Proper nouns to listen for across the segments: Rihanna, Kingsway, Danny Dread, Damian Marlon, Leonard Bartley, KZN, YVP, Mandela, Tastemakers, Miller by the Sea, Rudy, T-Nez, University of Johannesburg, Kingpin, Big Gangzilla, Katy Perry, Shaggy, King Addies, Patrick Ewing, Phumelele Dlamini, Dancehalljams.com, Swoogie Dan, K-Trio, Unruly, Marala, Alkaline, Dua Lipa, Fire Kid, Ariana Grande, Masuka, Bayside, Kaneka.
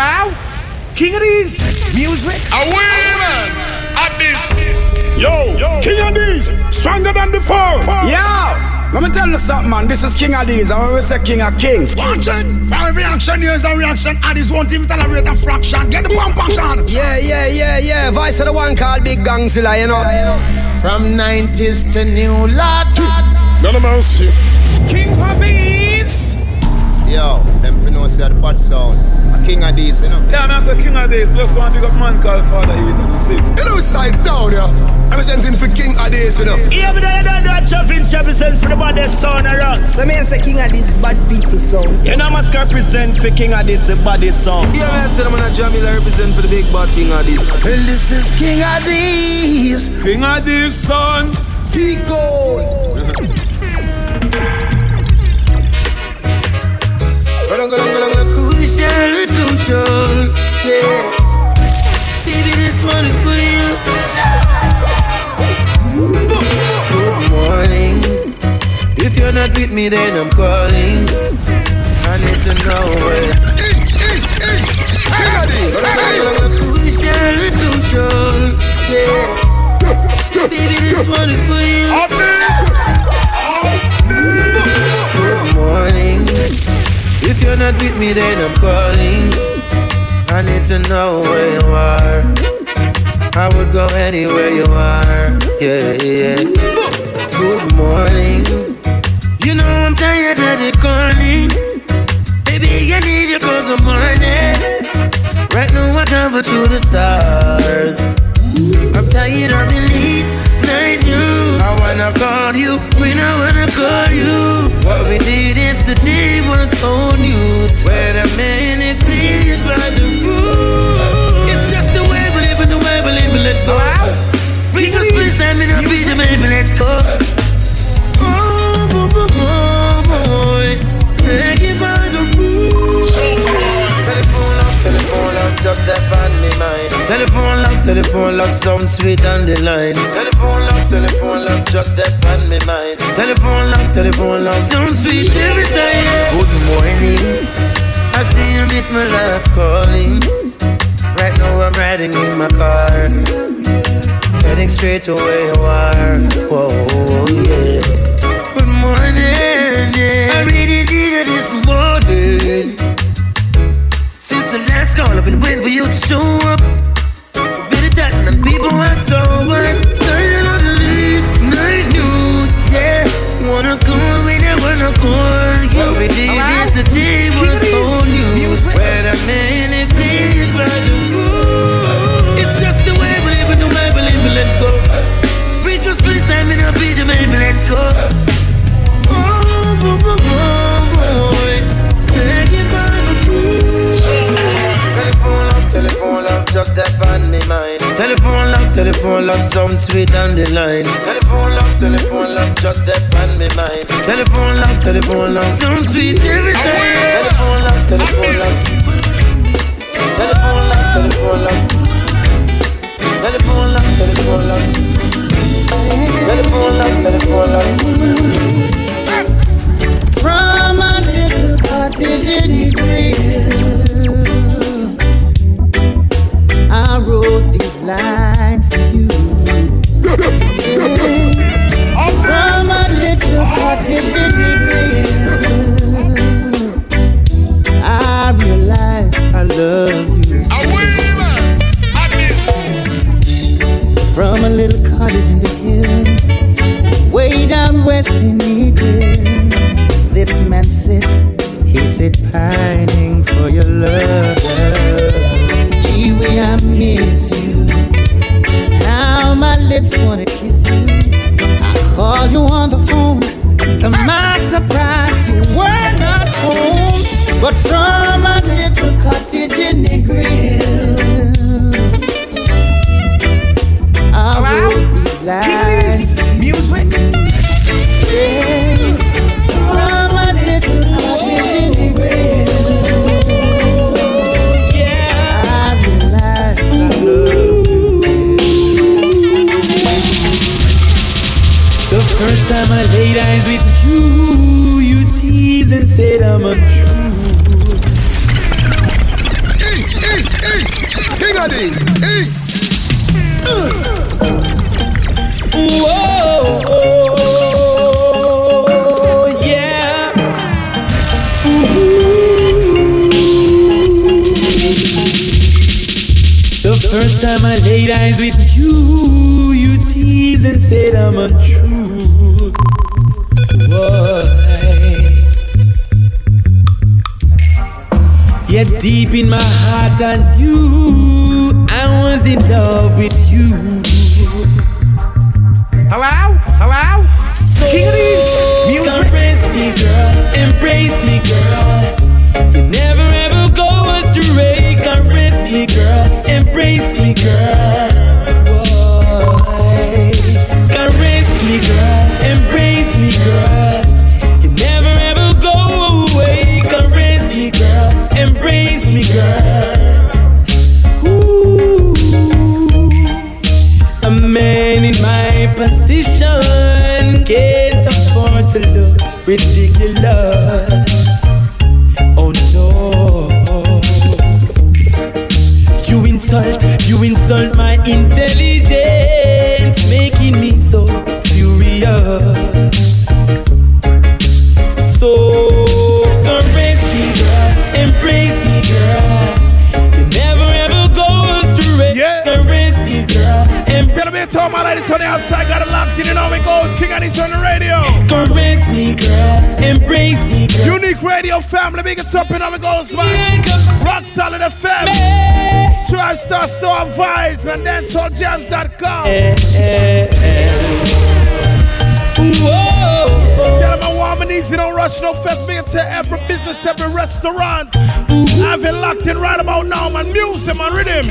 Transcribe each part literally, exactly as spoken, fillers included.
Hello? King Addies music? Away, man! Addies! Yo, yo! King Addies! Stronger than the foe! Yeah! Let me tell you something, man. This is King Addies, and when we say King of Kings, watch it! For every action, here's a reaction. Addies won't even tolerate a fraction. Get the pump action! Yeah, yeah, yeah, yeah. Voice of the one called Big Gangzilla, you know. From nineties to new lots. None of my shit. King Addies! Yo, them for no say the bad sound. A King Addies, you know. Yeah, man, so King Addies. Plus one big up man called Father Eton. You know, size down, yeah. Representing for King Addies, you know. Every day you don't do a traveling represent for the baddest sound around. So me say King Addies bad people sound. You know Masuka represent for King Addies the baddest sound. Yeah, man, so I'm gonna Jaleel represent for the big bad King Addies. Well, this is King Addies. King Addies son. He gold. Yeah. Baby, this money for you. Good morning. If you're not with me, then I'm calling. I need to know where. It's, it's, it's King Addies. Crucial control. Yeah. Baby, this one is for you. Good morning. If you're not with me, then I'm calling. I need to know where you are. I would go anywhere you are, yeah, yeah. Good morning. You know I'm tired of the calling. Baby, I need you cause I'm morning. Right now I travel to the stars. I'm tired of the late night news. I wanna call you when I wanna call you. What we did yesterday was so news. Wait a minute, please, by the rules. The way, believe me, let's go. We just please send me the vision, baby, let's go. Oh, boy, boy, boy, take it by the rules. Telephone love, telephone love, just that on me mind. Telephone love, telephone love, some sweet on the line. Telephone love, telephone love, just that on me mind. Telephone love, telephone love, some sweet every time. Good morning, I see you miss my last calling. Right now I'm riding in my car, heading straight to where you are. Whoa, yeah. Good morning, yeah. I really need you this morning. Since the last call, I've been waiting for you to show up. Really chatting and people aren't so what. Turning on the lead, night news, yeah. Wanna call when I wanna call you. What we did yesterday was so new. Wait a minute, please, brother. Let's go. Please just please time in a beach, baby, let's go. Oh, boy, boy, boy, thank you for the push. Telephone love, telephone love, just that on me mind. Telephone love, telephone love, some sweet on the line. Telephone love, telephone love, just that on me mind. Telephone love, telephone love, some sweet every time. Telephone love, telephone love. Telephone love, telephone love. Telephone love, telephone love. Telephone love, telephone love. From a little cottage in Ukraine, I wrote these lines to you. From a little cottage in Ukraine, I realize I love you. I will. From a little cottage in the hills, way down west in India. This man said, he said, pining for your love. Gee, we I miss you. Now my lips wanna kiss you. I called you on the phone. To my surprise, you were not home. But from a little cottage in the grill, lies. Music. Yeah. From a little cottage in the rain. Yeah. I realize I love you. The first time I laid eyes with you, you teased and said I'm untrue. It's, Addies, East. Whoa, yeah. Ooh. The first time I laid eyes with you, you teased and said I'm untrue. Whoa. Yet deep in my heart I knew I was in love with you. Hello? Hello? So King Addies, music. Embrace me, girl. Embrace me, girl. You never ever go astray. Embrace me, girl. Embrace me, girl. Boy. Embrace me, girl. Embrace me, girl. Embrace me, girl. Ooh, a man in my position can't afford to look ridiculous. Oh no, you insult, you insult my intelligence, making me so furious. So. Embrace me, girl. You never ever go astray. Yeah. Embrace me, girl. Gonna be a talk about ladies on the outside. Got it locked in and on it goes. King Addies on the radio. Embrace me, girl. Embrace me, girl. Unique radio family. Big it up and on it goes, man. Rock solid F M. Tribe Star Storm vibes, man. Dancehall jams dot com. Eh, eh, eh. Whoa. Tell them I warm and easy, don't rush, no fest me into every business, every restaurant. Ooh. I've been locked in right about now, man. Music, man, rhythm.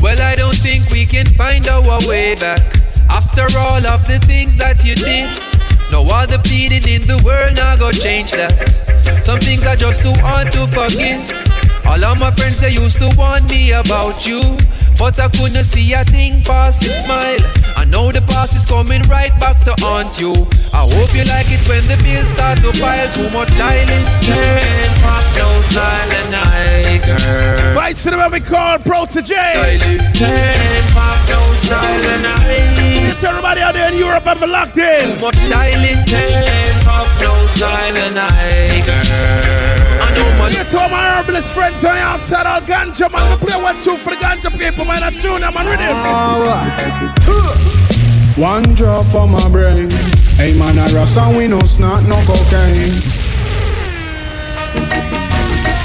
Well, I don't think we can find our way back after all of the things that you did. No other bleeding in the world, now go change that. Some things are just too hard to forgive. All of my friends, they used to warn me about you, but I couldn't see a thing past your smile. I know the past is coming right back to haunt you. I hope you like it when the bills start to pile. Too much dialing. Turn pop no silent night, girl. Vice to the we call Pro to J. Turn pop no silent night. To everybody out there in Europe, I'm locked in. Too much dialing. Turn pop no silent night, girl. Yeah, to all my herbalist friends on the outside, all ganja, man. We play one, two for the ganja people, man. I tune, I'm on rhythm. Right. One drop for my brain. Hey, man, I rust and we no snot, no cocaine.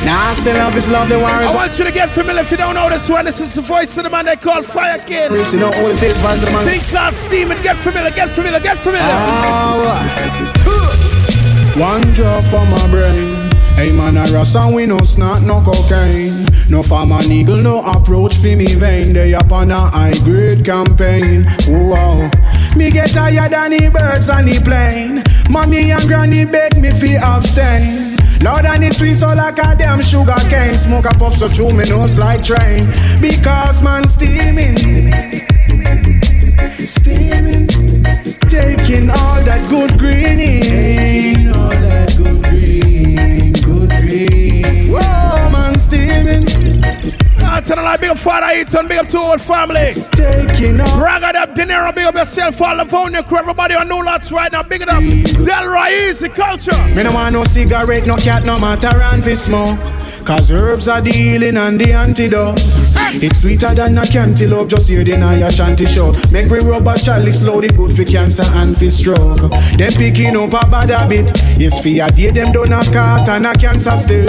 Nah, I say love is love, the warriors. I want you to get familiar if you don't know this one. This is the voice of the man they call Fire Kid. You know all the same voice of the man. Think called steam and get familiar, get familiar, get familiar. Right. One drop for my brain. Hey man, I rasa, we no snot, no cocaine. No farmer needle, no approach for me vein. They up on a high-grade campaign. Wow. Me get tired than the birds on the plane. Mommy and granny beg me fi abstain. Lord and it sweet so like a damn sugar cane. Smoke a puff so true, me nose like train. Because man steaming, steaming, taking all that good greening, taking all that good green. Whoa, man, steaming. I tell like big up Father Eton, big up to old family. Taking up. Rag it up, dinero, big up yourself, all the phone, everybody on new lots right now, big it up. Delroy easy culture. Me no want no cigarette, no cat, no matter and fi smoke. Cause herbs are the healing and the antidote. It's sweeter than a cantaloupe, just hear the Naya shanty show. Make me rubber chalice slow, the good for cancer and for stroke. Them picking up a bad habit. Yes, for a day them done a cut and a cancer stick.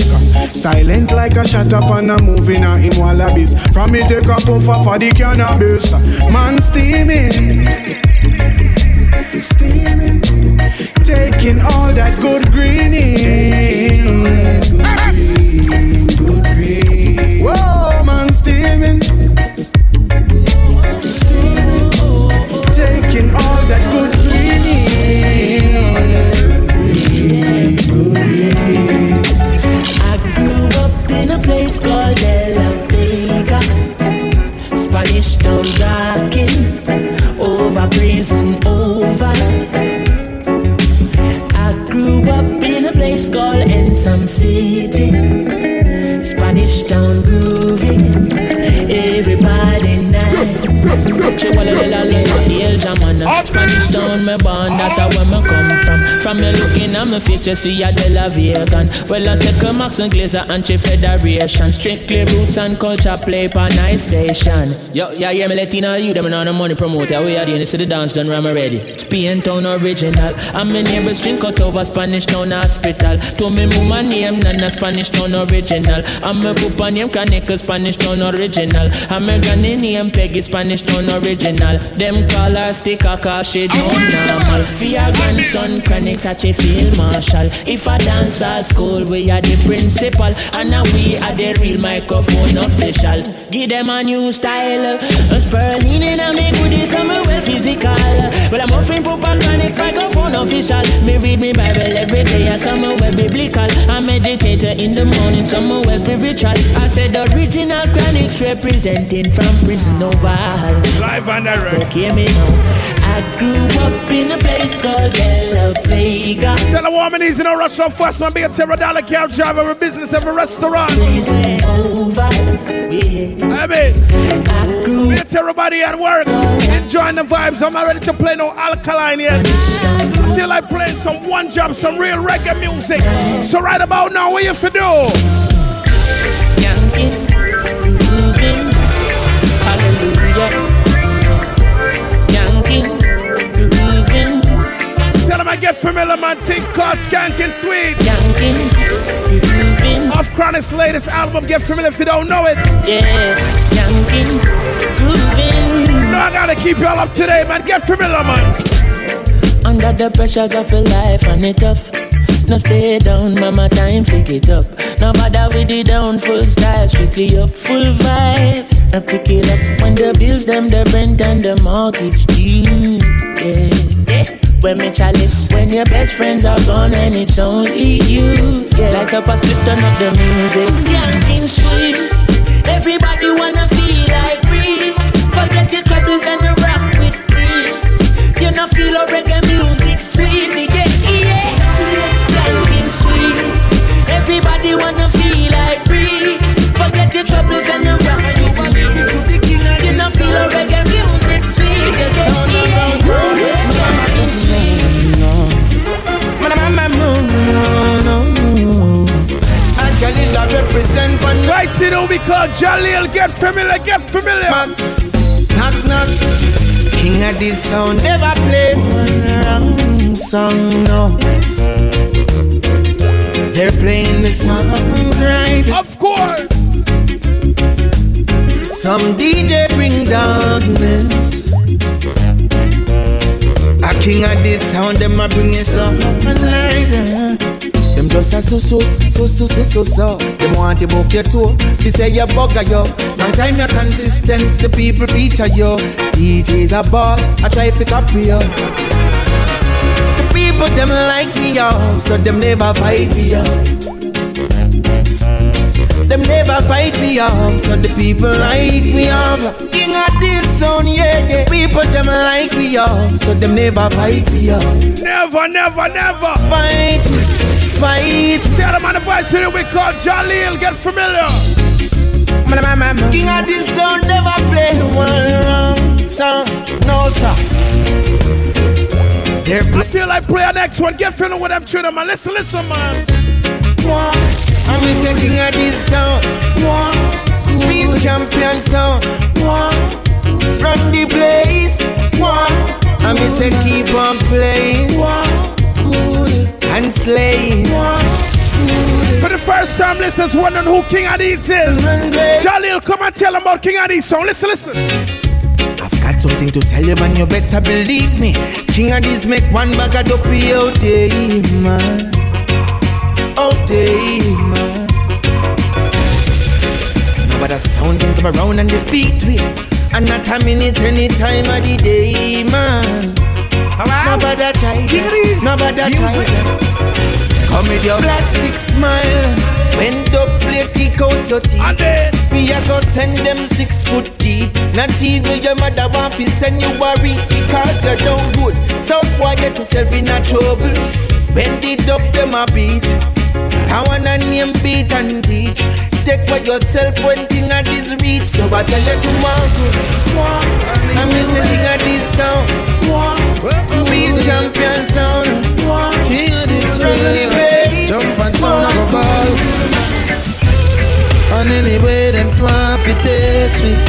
Silent like a shut up and a moving a him wallabies. From me take a puff for the cannabis. Man steaming, steaming, taking all that good greening. Whoa, man, steaming, steaming, taking all that good greening. I grew up in a place called La Vega, Spanish Town rocking, over blazing over. I grew up in a place called Ensom City. Spanish Town grooving. country while I love the El Jamana. Spanish Town, my born, that's where I come from. From me looking at my face, you see a De La Vegan. Well, I second Max and Glazer and Chief Federation. Strictly roots and culture play pan nice station. Yo, yeah, yeah, me Latino, you them on the money promoter. We are the see the dance done, I'm ready. Spain Town original. And my neighbors drink out over Spanish Town Hospital. To me, mama name, nana Spanish Town original. And my pupa name, Kaneka Spanish Town original. And my granny name, Peggy Spanish Town original. Them call her sticker, cause she don't normal. Fear grandson, Kaneka, such a field marshal. If I dance at school, we are the principal. And now we are the real microphone officials. Give them a new style. A spurling and I make good this summer well physical. Well, I'm offering proper Kaneka microphone official. Me read me Bible every day, summer well biblical. I meditate in the morning, summer well spiritual. I said the original Kaneka representing from prison over. Live on the road. Okay, me now. I grew up in a place called De La Vega. Tell a woman he's in a restaurant first, man. Be a ten dollar cab driver, every business, every restaurant. Place over, yeah. I mean, I grew be a everybody at work, enjoying the vibes. I'm not ready to play no Alkaline yet. I feel like playing some one job, some real reggae music. So right about now, what you for do? Skanking, moving, hallelujah. Tell them I get familiar, man. Think called Skankin' Sweet. Skankin', off Chronic's latest album, Get Familiar, if you don't know it. Yeah, skankin', groovin'. No, I gotta keep y'all up today, man. Get familiar, man. Under the pressures of your life and it tough. No stay down, mama, time pick it up. No bother with the down, full style, strictly up, full vibes. I pick it up when the bills, them, the rent and the mortgage due. Yeah, yeah. When me chalice, when your best friends are gone and it's only you, yeah. Like a past split, turn up the music. Skanking sweet, everybody wanna feel like free. Forget your troubles and the rap with me. You know feel a reggae music sweet, yeah, yeah. Skanking sweet, everybody wanna feel like free. Forget your troubles and the rap with me. You know feel a reggae music sweet, yeah, yeah. I see no we call Jaleel. Get familiar, get familiar. Knock, knock. King Addies sound never play one wrong song, no. They're playing the songs right. Of course. Some D J bring darkness. A King Addies sound them a bring us up and lighter. Them just a so-so, so-so, so-so. Them want to book your toe, they say you bugger yo. Long time you're consistent, the people feature yo. D Js a ball, I try to copy yo. The people them like me yo, so them never fight me yo. Them never fight me off, so the people like me off. King Addies sound, yeah, yeah. People them like me off, so them never fight me off. Never, never, never fight, fight. Tell them on the voice here we call Jaleel, get familiar. King Addies sound never play one wrong song, no sir. I feel like play our next one, get familiar with them children, man. Listen, listen, man. What? I'm a King Addies sound, big champion sound, run the place. I'm a keep on playing and slaying. For the first time, listeners wondering who King Addies is. Jaleel, come and tell them about King Addies sound. Listen, listen. I've got something to tell you, man. You better believe me. King Addies make one bag of dope out there, man. Out there, man. No other sound can come around and defeat me. And not a minute, any time of the day, man. Wow. Nobody try that. Nobody try that. Come with your plastic smile. When the plate kick out your teeth, we are gonna send them six foot deep. Not even your mother want to send you worry because you're down good. So why get yourself in a trouble? When the dub them a beat. I wanna name, beat and teach. Take for yourself when King Addies reach. So I tell you tomorrow, I'm missing King Addies sound. We champion sound. King Addies ready. Jump and sound of a ball. And anyway, them plan for this week.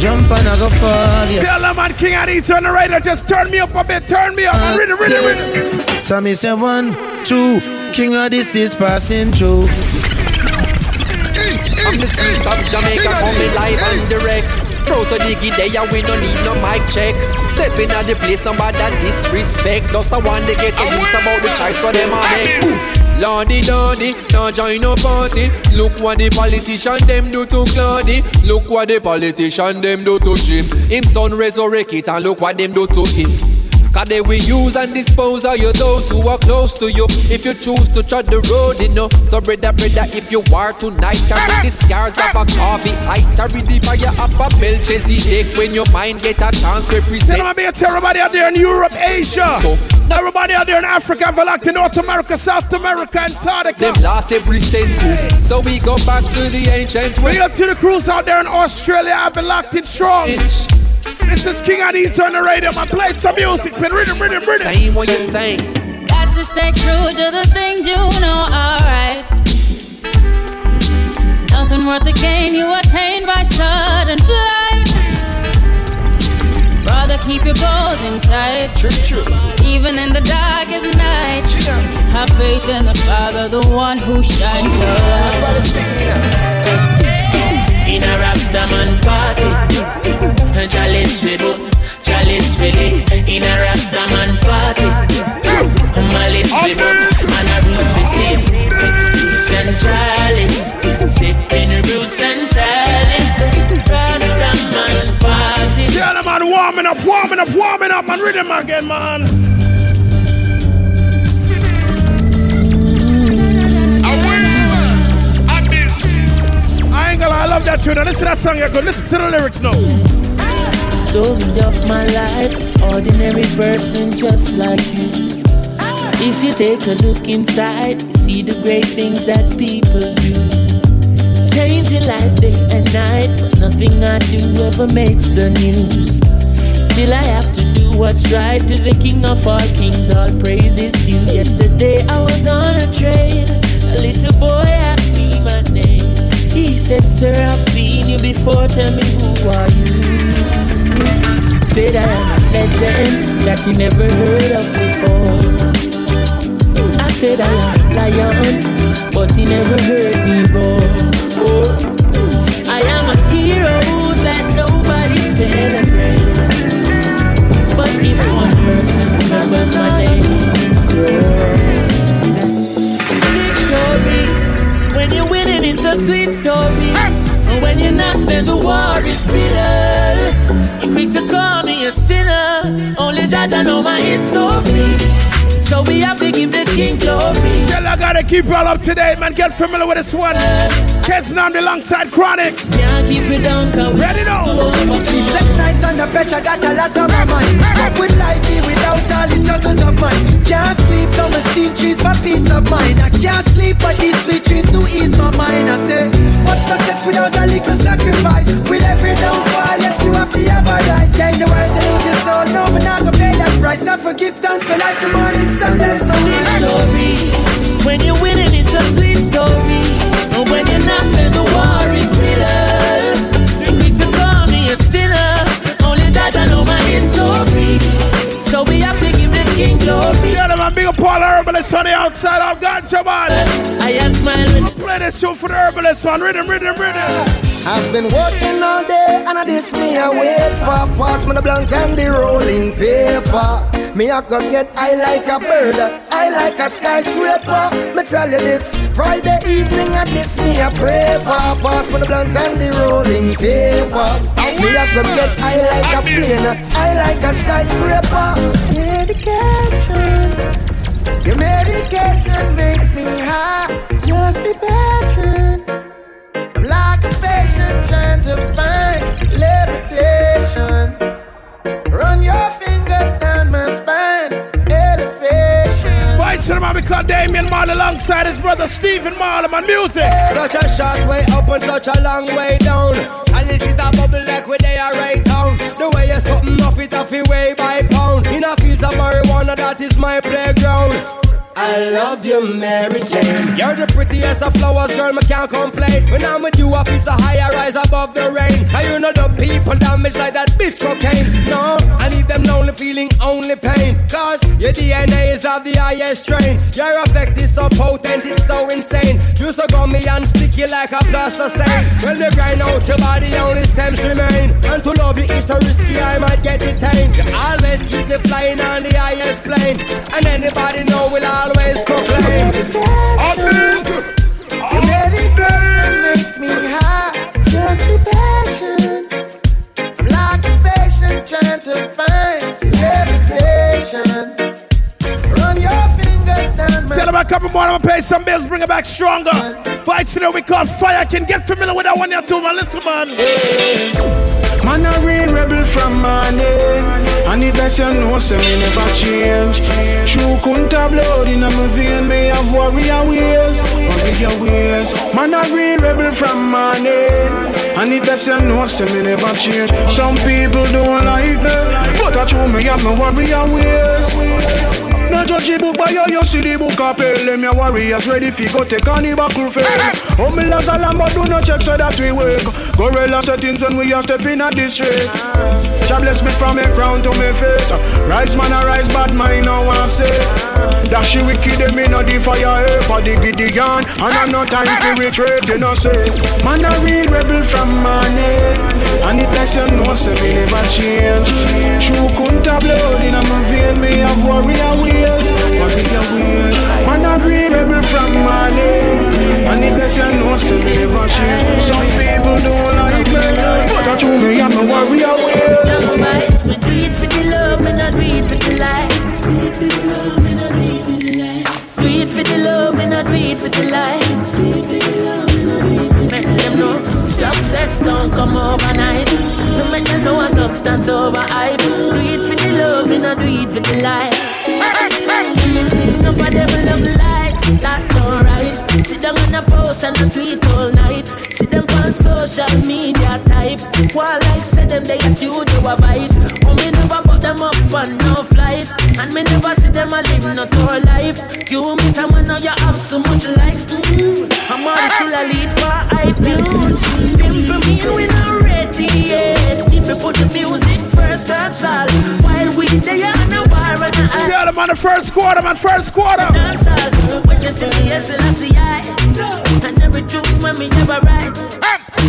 Jump and I go fall, yeah. Tell them man, King Addies on the radio, just turn me up a bit, turn me up. Uh, read it, read it, read it. So me say one, two, King Addies is passing through. It's, it's, I'm the streets of Jamaica, coming live it's. And direct. Pro to the giddy, we don't need no mic check. Stepping at the place, no bad that disrespect. Those are one they get the news about the choice for them on it. Lordy, lordy, now join no party. Look what the politician them do to Claudy. Look what the politician them do to Jim. Him son resurrect it and look what them do to him. Cause they will use and dispose of you those who are close to you. If you choose to tread the road, you know. So brother, brother, if you are tonight, carry the scars of a coffee. I carry the fire up a Melchizedek. Take when your mind get a chance represent. Tell them be a everybody out there in Europe, Asia. So, everybody out there in Africa, Valacta, North America, South America, Antarctica. Them lost every century. So we go back to the ancient way. Big up to the crews out there in Australia. I've been locked in strong. It's this is King Addies on the radio. I play some music. Been reading, reading, reading. Saying what you saying. Got to stay true to the things you know are right. Nothing worth the gain you attain by sudden flight. Brother, keep your goals in sight. True, true. Even in the darkest night. True. Have faith in the Father, the one who shines bright. In a Rastaman party, Jaleel with it, Jaleel with it. In a Rastaman party, Malice with it, and a roots is him. Roots and chalice, sipping roots and chalice. Rastaman party. Tell them man, warming up, warming up, warming up, and read them again, man. I will at this. I ain't gonna lie, I love that tune. Now listen to that song, you're good. Listen to the lyrics now. Story of my life, ordinary person just like you. If you take a look inside, you see the great things that people do. Changing lives day and night, but nothing I do ever makes the news. Still I have to do what's right. To the King of all kings, all praise is due. Yesterday I was on a train. A little boy asked me my name. He said, sir, I've seen you before, tell me who are you? Said I am a legend that you never heard of before. I said I am a lion, but he never heard me roar. I am a hero that nobody celebrates, but if one person remembers my name, victory. When you're winning, it's a sweet story, and when you're not, then the war is bitter. You're quick to call me a sinner. Only judge I know my history. So we have to give the king glory. Tell I gotta keep you all up today, man. Get familiar with this one. Keznam alongside Chronic. Can't keep it down, cause ready now. Sleepless nights under pressure, got a lot on my mind. Up with life here without all the struggles of mine. Can't sleep, so my steam trees for peace of mind. I can't sleep, but these sweet dreams do ease my mind. I say, what's success without a little sacrifice? With every downfall, yes, you have to have a rise. Gain the world to lose your soul, no, but I'm gonna pay that price. I forgive dance for life, the morning Sunday, Sunday glory. When you're winning, it's a sweet story. But when you're not, then the war is bitter. You're quick to call me a sinner. Only judge I know my history. So we have to give the king glory. Yeah, man, big up all herbalists on the outside. I've got you, man. I am smiling. I play this show for the herbalists, man. Rhythm, rhythm, rhythm. I've been working all day and I diss me I wait for. Pass me the blunt and the rolling paper. Me I go get high like a bird, high like a skyscraper. Me tell you this, Friday evening I diss me I pray for. Pass me the blunt and the rolling paper. Me I go get high like a plane, high like a skyscraper. Medication, your medication makes me high. Must be patient. I'm like a patient trying to find levitation. Run your fingers down my spine, elevation. Fight, cinema, Jamaica, Damian Marlon alongside his brother Stephen Marlon and music. Such a short way up and such a long way down. And this is a bubble like where they are right down. The way you're something off it off your way by pound. In a field of marijuana, that is my playground. I love you, Mary Jane. You're the prettiest of flowers, girl, me can't complain. When I'm with you, I feel so high, I rise above the rain. And you know the people damage like that bitch cocaine. No, I leave them lonely, feeling only pain. Cause your D N A is of the highest strain. Your effect is so potent, it's so insane. You so gummy and sticky like a plaster stain. When you grind out your body, only stems remain. And to love you is so risky, I might get detained. You always keep me flying on the highest plane. And anybody know we'll all always proclaim. All this, all everything makes me high. Just the passion, I'm like a fashion trying to find levitation. Run your fingers down my. Tell them I come in morning, I'm gonna pay some bills, bring it back stronger. Fight today we call Fire Kid. Get familiar with that one there too, man. Listen, man. Hey. Man, I read rebel from morning. And it does you know, say me never change. True kunta blood in my vein. Me have warrior ways, warrior ways. Man a real rebel from morning. And it does you know, say me never change. Some people don't like me, but I true me have my warrior ways. No judge the book by you, you see the book a pale. Them your warriors ready fi go take on the battle field. Oh, me lads a lamb, but do no check so that we work. Gorilla settings when we are stepping at this rate. God bless me from my crown to my face. Rise man a rise, bad mind now I say. That she wicked, them in a the fire eh, for the giddy yarn. And I'm not time for retreat, you know say. Man a real rebel from morning. And it does you know say me never change. True kunta blood in a my vein, me have warrior win. Man, I'm real rebel from my name. And it does you know, so never change. Some people don't like me, but I told me I'm a warrior. We do it for the love, we not do it for the lights. Do it for the love, we not do it for the lights. Do it for the love, we not do it for the lights. Do it for the love, we not do it for the lights. Make them know success don't come overnight. No make them know a substance over hype. Do it for the love, we not do it for the lights. None of them love likes, that's alright. See them on a post and a tweet all night. See them on social media type. While like say them they a studio a vice. Oh me never put them up on no flight. And me never see them a live no tour life. You miss someone now you have so much likes. Mm-hmm. I'm always still a lead for iTunes. Simple me we not ready yet. We put the music first that's all. While we they are no bar and I. Tell them on the first quarter, man, first quarter. That's all. When you see me, yes, I see I. And every truth when we never write.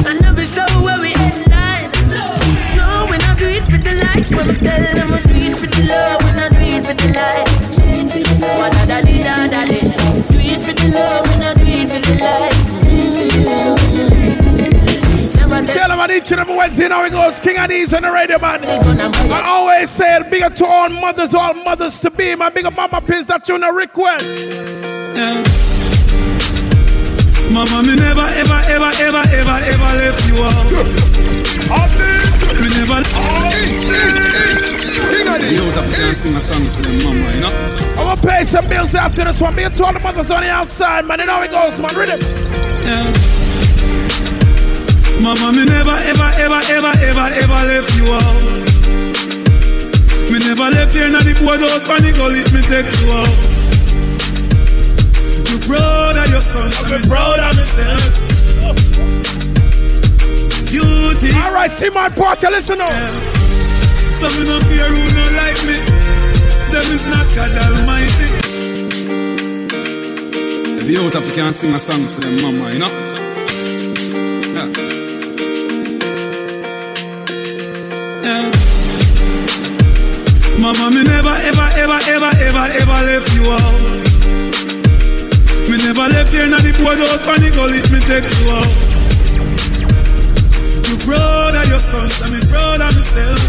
And every show where we headline. No, we not do it for the likes. When we tell them we do it for the love. We not do it for the likes. Do it for the love. Do it for the love. We not do it for the likes. Tell them on each and every Wednesday now it goes King Addies on the radio, man. I always say big up to all mothers, all mothers to be. My big up mama pins that you no request. Yeah. Mama, me never, ever, ever, ever, ever, ever left you out. Me never. Oh, it's, it's, it's. You know this. You know that dancing a song to them, mama, you know. I'm gonna pay some bills after this one. Me and all the mothers on the outside, man. You know how it goes, man. Read it. Yeah. Mama, me never, ever, ever, ever, ever, ever left you out. Me never left you in the poor house, man. You go let me take you out. Proud of your son, I'm proud of myself. You think alright, see my part, listen up. Some in up here who don't like me. Them is not God Almighty. If you out of can sing a song for them mama, you know? Yeah. Yeah. Mama, me never, ever, ever, ever, ever, ever left you out. Me never left here in the poor house, and it go let me take you out. You proud of your sons, I mean proud of myself.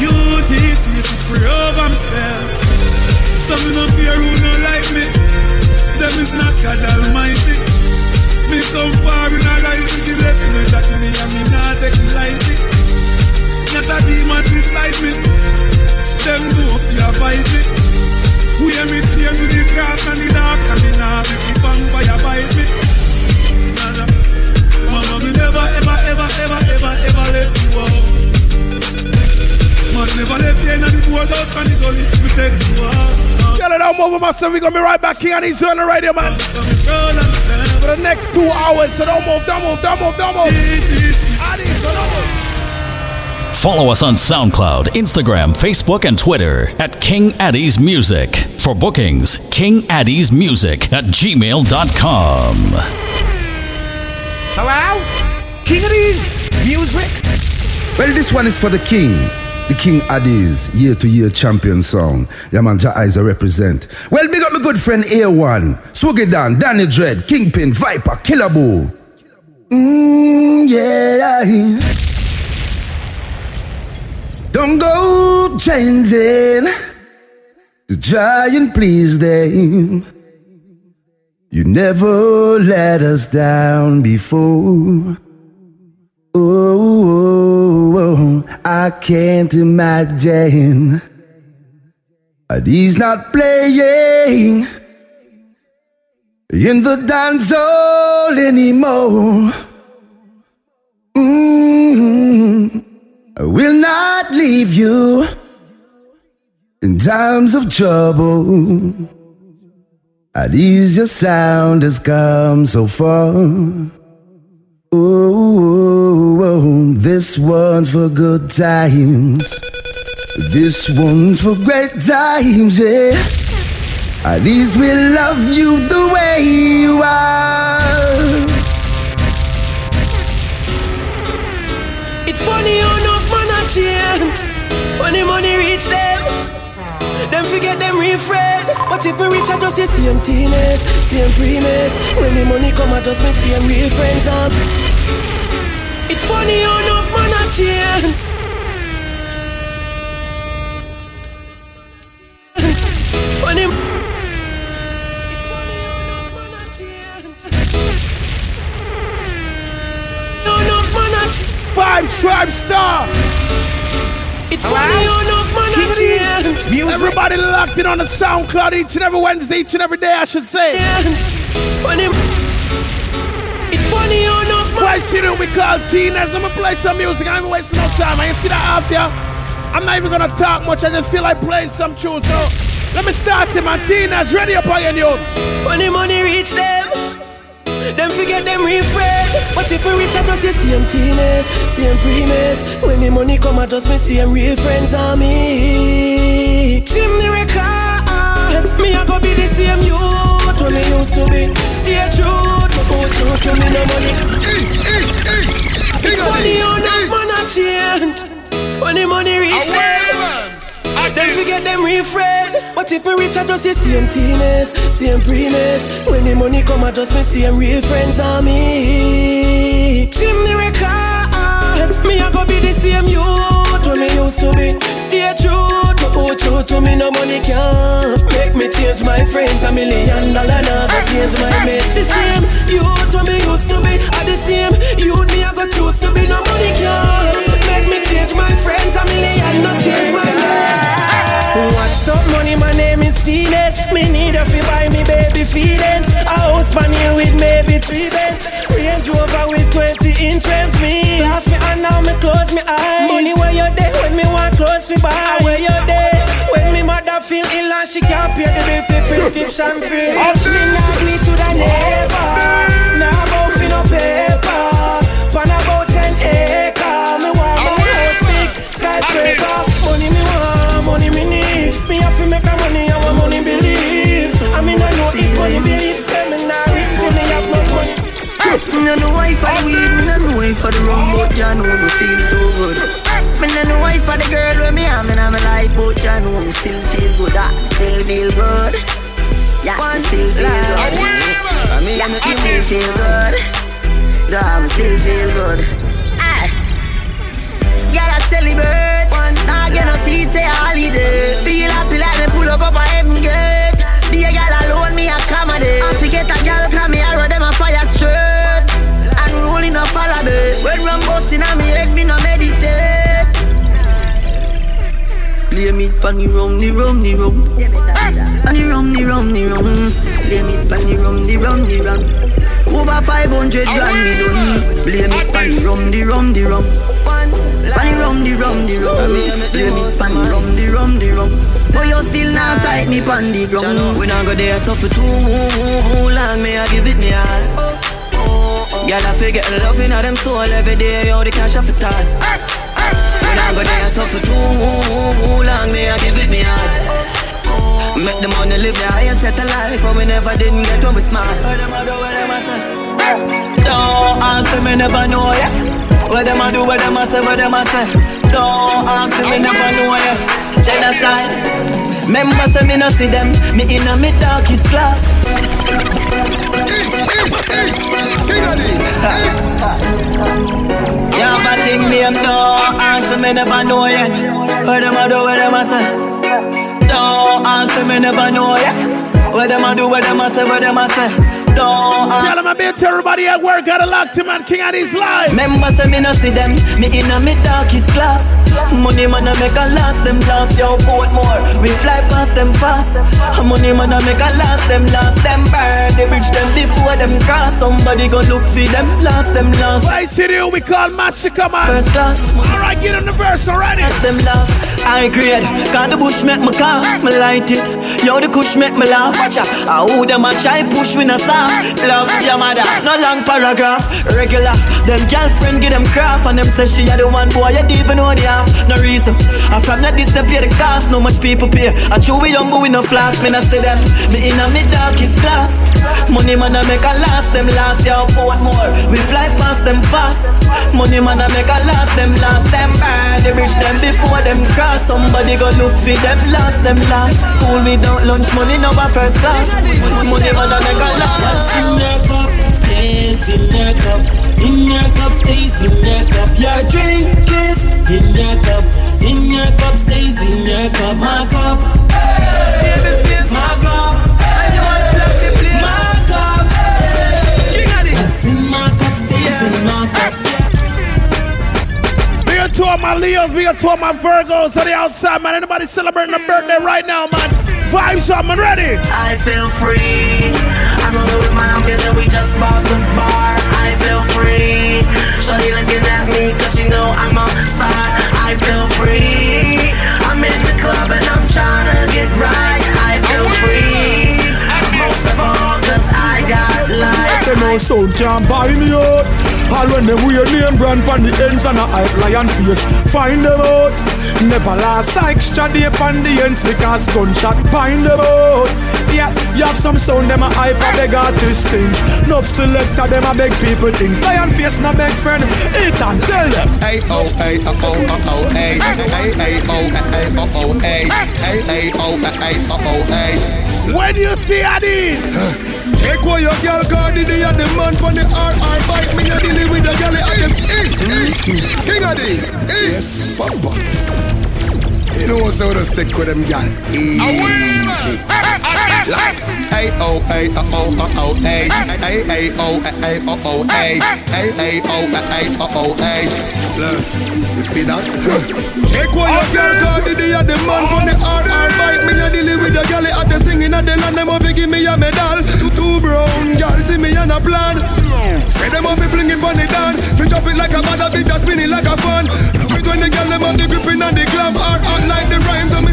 You teach me to pray over myself. Some in up here who don't like me, them is not God Almighty. Me come far in a life with the blessing that me and me not take lightly. Not a demon beside me, them do up here fight me. We Tell it, don't move with myself. We're going to be right back here on this on the radio, man. For the next two hours, so don't move, don't move, don't move, don't move. Addies, so don't move. Follow us on SoundCloud, Instagram, Facebook, and Twitter at King Addies Music. For bookings, kingaddiesmusic at gmail dot com. Hello? King Addies Music? Well, this one is for the king. The King Addies, year-to-year champion song. Yeah, man, your eyes are represent. Well, big up my good friend A one, Swoogie Dan, Danny Dread, Kingpin, Viper, Killaboo. Mmm, yeah. Don't go changing to try and please them. You never let us down before. Oh, oh, oh, I can't imagine Addies not playing in the dance hall anymore. Mm-hmm. I will not leave you in times of trouble. Addies, your sound has come so far. Oh, oh, oh, this one's for good times. This one's for great times, yeah. Addies, we love you the way you are. It's funny on when the money reach them, them forget them real friend. But if me reach, I just see same T-Nez, same pre-mates. When the money come, I just me see them real friends. And it's funny how enough man a change. When him, it's funny how enough man a change. How enough man a change. Five Tribe Star. It's funny how enough man a change. Everybody locked in on the SoundCloud each and every Wednesday, each and every day, I should say. It's funny how enough man. Why see them we call T-Nez? Let me play some music. I ain't wasting no time. I ain't see that after. I'm not even gonna talk much. I just feel like playing some tunes. So let me start it, man. T-Nez, ready up on your new. When the money reach them, them forget them real friend. But if we reach, I just see same T-Nez, same pre-mates. When me money come, I just me see them real friends on me. Chimney records, me I go be the same youth when me used to be. Stay true to go true to me no money. It's, it's, it's, it's funny how enough man a change. When the money reach them, them forget them real friend. But if me reach, I just see same T-Nez, same pre-mates. When the money come, I just me see them real friends on me. Chimney records, me I go be the same youth when me used to be. Stay true to who true to me, no money can make me change my friends. A million dollar now to change my mates. The same youth when me used to be, are the same youth me I go choose to be. No money can make me change my friends. A million not change my life. What's up, money? My name is T-Nez. Me need a fee, buy me baby feedings. A house pan here with maybe three beds. Range Rover with twenty inch rims. Me clasp me and now me close me eyes. Money where you there when me want clothes we buy. I where you there when me mother feel ill and she can't pay the bill for prescription fee. Me now do it to the never. Now both in no paper. Pan about ten acre. Me want my house big skyscraper. Money me want. Money me need, me have to make a money, I want money believe. I mean I know if money believe, seminar rich, then me have no money. Me no know why for the weed, me no know why for the rum, but ya know me feel too good. Me no know why for the girl with me am in my life, but ya know me still feel good, I still feel good. Yeah, I still feel good. I mean, I still feel good. I still feel good. I gotta celebrate. I get no seat, say holiday. Feel happy like me pull up up a heaven gate. Be a girl alone, me accommodate. I forget a girl come me arrow them a fire straight. And rolling up all a bit. When I'm busting on me head, me no meditate. Play me pan the rum, the rum, the rum. Pan the rum, the rum, the rum. Play me pan the rum, the rum, the rum. Over five hundred grand me done. Play me pan the rum, the rum, the rum. Pan the rum, the rum, the rum. Play me pan the rum, the rum. rum the rum. But you still now sight me pon the ground. We not go there so for too long. Me I give it me all. Girl I fi getting love inna them soul every day. Yo the cash off it all. We not go there so for too long. Me I give it me all. Make the money live the highest set of life, and we never didn't get when we smile. What them a do, what them a say? Don't answer me, never know yet. What them a do, what them a say, what them a say? Don't answer me, never know yet. Genocide. Remember say me no see them, me inna me darkest class. It's, it's, it's, King Addies, it's. Yeah, but think me am don't answer me, never know yet. What them a do, what them a say? Don't answer me, never know yet. What them I do, what them I say, what them I say. Don't answer. Tell them a bit, everybody at work got a lock to man, King Addies live. Remember say me no see them, me inna me darkest class. Money man a make a last, them last, yo, boat more. We fly past them fast. Money man a make a last, them last, them burn. They reach them before them cross. Somebody go look for them, last, them last. West City, we call Masuka, man. First class. Alright, get on the verse already. Last, them last. I grade, cause the bush make me calm, me light it. Yo, the kush make me laugh, watch out. I who them a try push with a soft. Love your mother, no long paragraph. Regular, them girlfriend give them craft. And them say she a the one boy, you don't even know the half. No reason, I from that disappear the cost. No much people pay, I chew we young but we no flash. Me not see them, me inna me darkest class. Money man a make a last, them last, yo, what more. We fly past them fast. Money man a make a last, them last, them bad. They reach them before them crash. Somebody go look for them last, them last. School without lunch money, number first class. Money man a make a last. In your cup, stays in your cup. In your cup, stays in your cup. Your drink is in your cup. In your cup, stays in your cup. My cup, my cup, my cup. What's in my cup, stays in my cup. Two of my Leos, we got two of my Virgos on the outside, man. Anybody celebrating a birthday right now, man? Vibes up, man, ready? I feel free. I'm over with my uncles and we just bought the bar. I feel free. Shorty looking at me cause she know I'm a star. I feel free. I'm in the club and I'm trying to get right. I feel free. Most of all cause I got life. S M O sound can't buy me out. All when them wear name brand from the ends and a hype lion face. Find them out. Never last I extra day from the ends because gunshot find them out. Yeah, you have some sound them a hype a beg artist things. Nuff selector them a beg people things. Lion face no beg friend. Eat and tell them. A-O, A-O, A-O, A. A-A-O, A-A-O, O, A. A-A-O, A-A-O, O, A. When you see Addies. Take away your girl, God, the day of the month when the R I bite me, you're dealing with the girl, I guess it's, it's, it's, King Addies, it's, Papa. You know what's out of stick with them, girl? Easy. A-O, A-O, O, A. A-A-O, A-A-O, O, A. A-A-O, A-A-O, O, A. Slurs, you see that? Take away your girl, God, the day of the month when the R I bite me, you're dealing with the girl, I guess it's, and then them off give me a medal. Two brown girls see me on a plan. Say them off fling it on the down. Fi chop it like a mother bitch, spin it like a fan. With when the girl them off the gripping and the glam are out like the rhymes on me.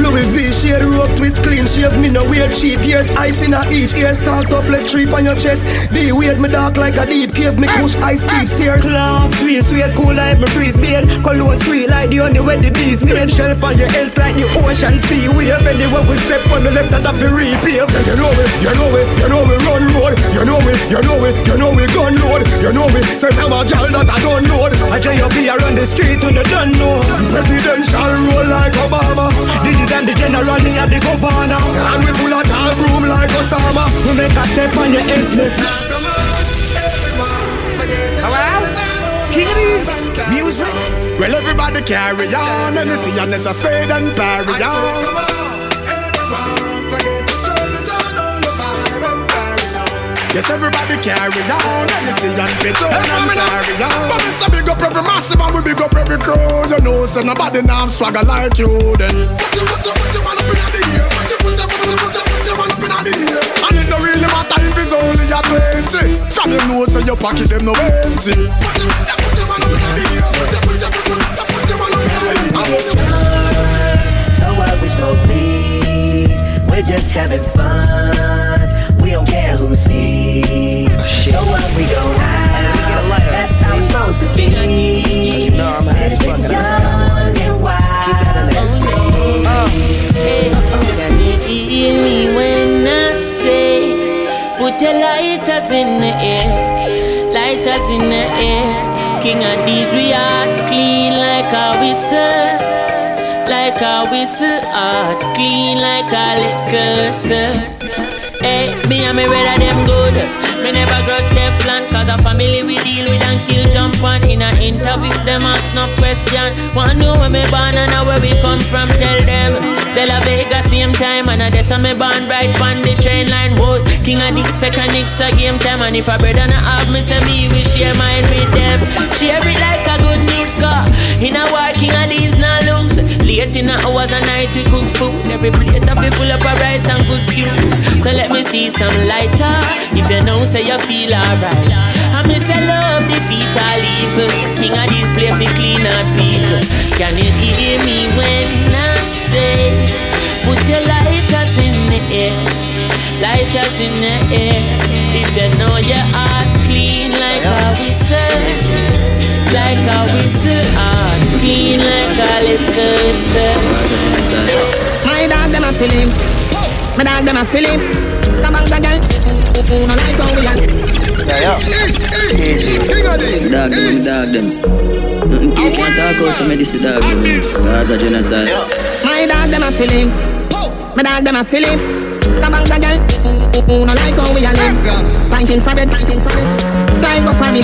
Louis V shade rope twist clean shave. Me no weird cheap ears, ice in a each ear. Start up left trip on your chest. Be weird me dark like a deep cave. Me push ice deep stairs. Clown sweet sweet cool like me freeze beard. Cologne sweet like the only way the bees made. Shelf on your ends like the ocean sea wave. Anywhere we step on the left that have to repave. You know it, you know it, you know we run road. You know it, you know it, you know we gun load. You know it, say I'm a girl that I don't know. I try to be around the street when you don't know. Presidential roll like Obama. Did it and the general, me and the governor. And we full of dark room like Osama. We make a step on your ends, me. Hello? King Addies music. Well, everybody carry on and see and it's a spade and parry on. Yes, everybody carry on and see and fit on and parry on. But it's a big up every massive and we big up every crew. You know, so nobody now swagger like you then. Put you, put you, put you one up in the ear. Put you, put you, put you, put you, put you one up in the ear. And it don't really matter if it's only a twenty. From your nose and your pocket them no empty. I want to lighters in the air, lighters in the air. King Addies, we are clean like a whistle, like a whistle. Art clean like a liquor, sir. Hey, me and me red of them good. Me never grudge them flan, cause a family we deal with and kill jump on. In an interview, them ask no question. Wanna know where me born and where we come from, tell them. De La Vega same time, and I guess I'm a born right on the train line. Whoa, King Addies second X a game time. And if a brother not have me, say me we share mine with them. Share it like a good news car. In a war, King Addies not lose. Late in the hours and night we cook food. Every plate up be full up of rice and good stew. So let me see some lighter. If you know, say you feel alright. I me say love defeat all evil. King Addies play for clean up people. Can you hear me when I say, put your lighters in the air, lighters in the air. If you know your heart clean like a whistle, like a whistle, heart clean like a little whistle. My dog them a feeling, my dog them a feeling. Come on, girl, who no like how we are? It's it's it's. King Addies. Dog them, dog them. You can't talk out for me, this dog them. That's a genocide. My dog them a feeling, my dog them a feeling. Come on, girl, who no like how we a live? Fighting for it, fighting for it. Time go for me.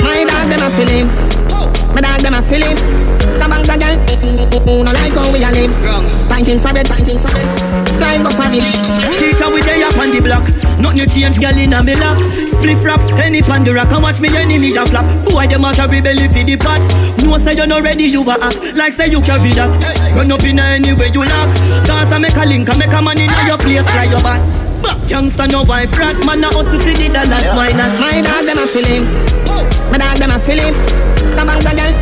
My dog them a feeling, my dog them a feeling. Come on, girl, who no like how we a live? Fighting for it, fighting for it. Time go for me. Teacher, we day up on the block. Nothing change, girl inna me lap. Split flap, any pandora can watch me enemy just flap. Boy, them a carry belly for the pot. No say you no ready, you a act like say you carry that. Run up in any way you lock. Dance a make a link, a make a man in a your place, try your back. Back youngster no wife, rat man a hustle for the dollars, why not? My dog them a feelings, my dog them a feelings. Come on, girl,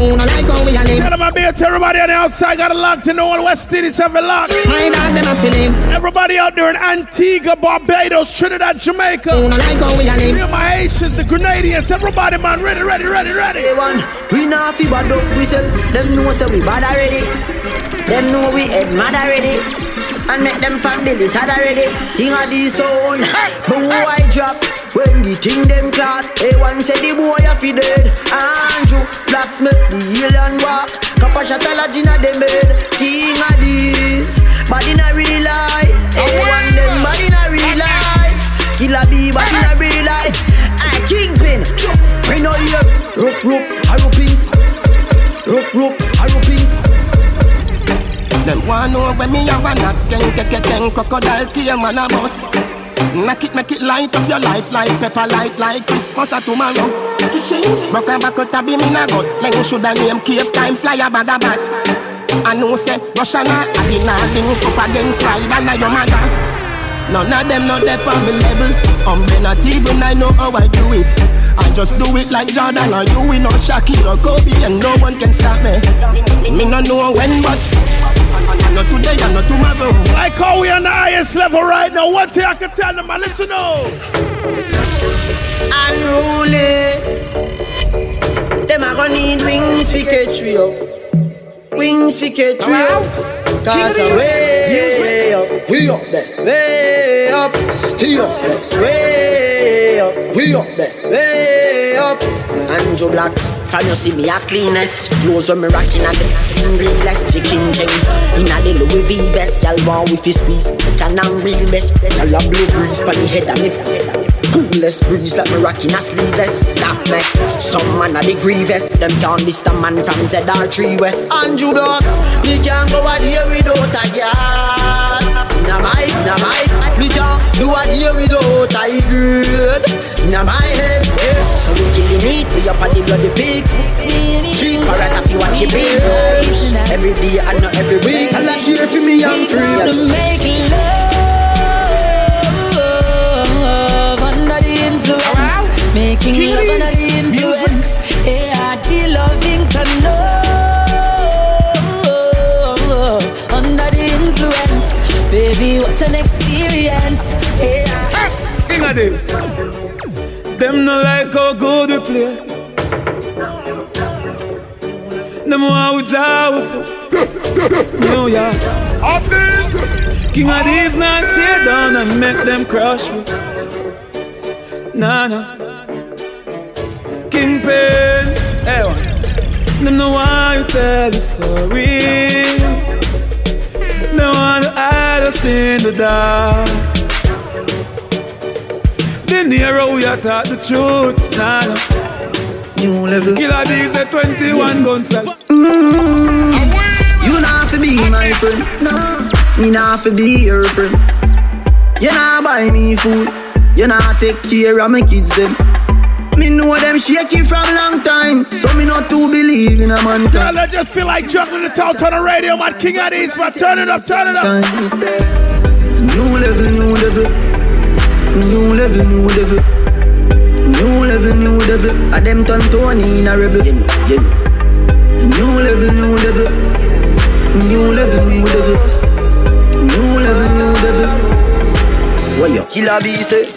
who no like how we a live? Tell them a bit, everybody on the outside got a lock to know all West City seven lock. My dog them a feelings. Everybody out there in Antigua, Barbados, Trinidad, Jamaica, who no like how we a live? Here my Haitians, the Grenadians, everybody man, ready, ready, ready, ready. Hey one, we not fi bad up, we sell. Them know say we bad already. Them know we head mad already. And make them families had already. King Addies own, hey, but who hey. I drop when the king them clad. A one said the boy a fi dead. Andrew flaps make the hill and walk. Kappa shot a lodge inna dem bed. King Addies, bad inna real life. A one them bad inna real life. Killaboo bad inna real life. I Kingpin, we no here. Rook rook, I rook pins. Rook rook, I rook pins. Them want know when me have a knock, gang, gang, gang, crocodile came on a bus. Knock it, make it light up your life like pepper light, like Christmas or tomorrow. Kishing, broke and back out a beam in a gut. Men should a name cave time, fly a bag of bat. I know say, Russian a in a link up against slide and a your mother. None of them not there for me level. I'm um, not even I know how I do it. I just do it like Jordan or you, we know Shaquille or Kobe and no one can stop me. Me no know when but... Not today, not tomorrow. Like how we on the highest level right now. One thing I can tell them, I listen to. Unruly. Them are gonna need wings for K-Trio. Wings for K-Trio. Cause I'm way up. We up there. Way up. Still up there. Way up. We up there. Way up. Andrew Blacks. From you see me a cleanest. Clothes when me rockin' and the realest. Chicken jeng inna the Louis V best. Y'all want with the squeeze can I'm real best. Y'all a blue breeze pon the head of me. Coolest breeze like me rockin' a sleeveless. That me some man a the grievous. Them can't miss the man from Z R three West. Andrew Blacks, me can't go out here without a girl. Nah my, nah my, me can't do out here without a girl. Nah my head, yeah. So we kill the meat, we up on the bloody pig. Cheap or right after you watch your big lunch. Every day and not every week. I'll let you hear for me on three. We got to make love under the influence. Making love under the influence. A R D loving to know under the influence. Baby, what an experience. King Addies. Them no like how good we play. Them want we jaw for New York. King Addies now stay down and make them crush me. Nana Kingpin, hey one. Them know why you tell the story. They want to hide us in the dark. The nearer we are taught the truth, Nana. New level. Kill Addies at twenty-one gun cell. Mm-hmm. You not to be my friend, no. Me not to be your friend. You not buy me food. You not take care of my kids then. Me know them shaky from long time, so me not to believe in a man. Girl, I just feel like juggling the town, turn the radio, man. King Addies, man, turn it up, turn it up. New level, new level, new level, new level, new level, new level. I them turn Tony in a rebel, you know, you know. New level, new level, new level, new level, new level, new level. Well, yo, Killaboo say,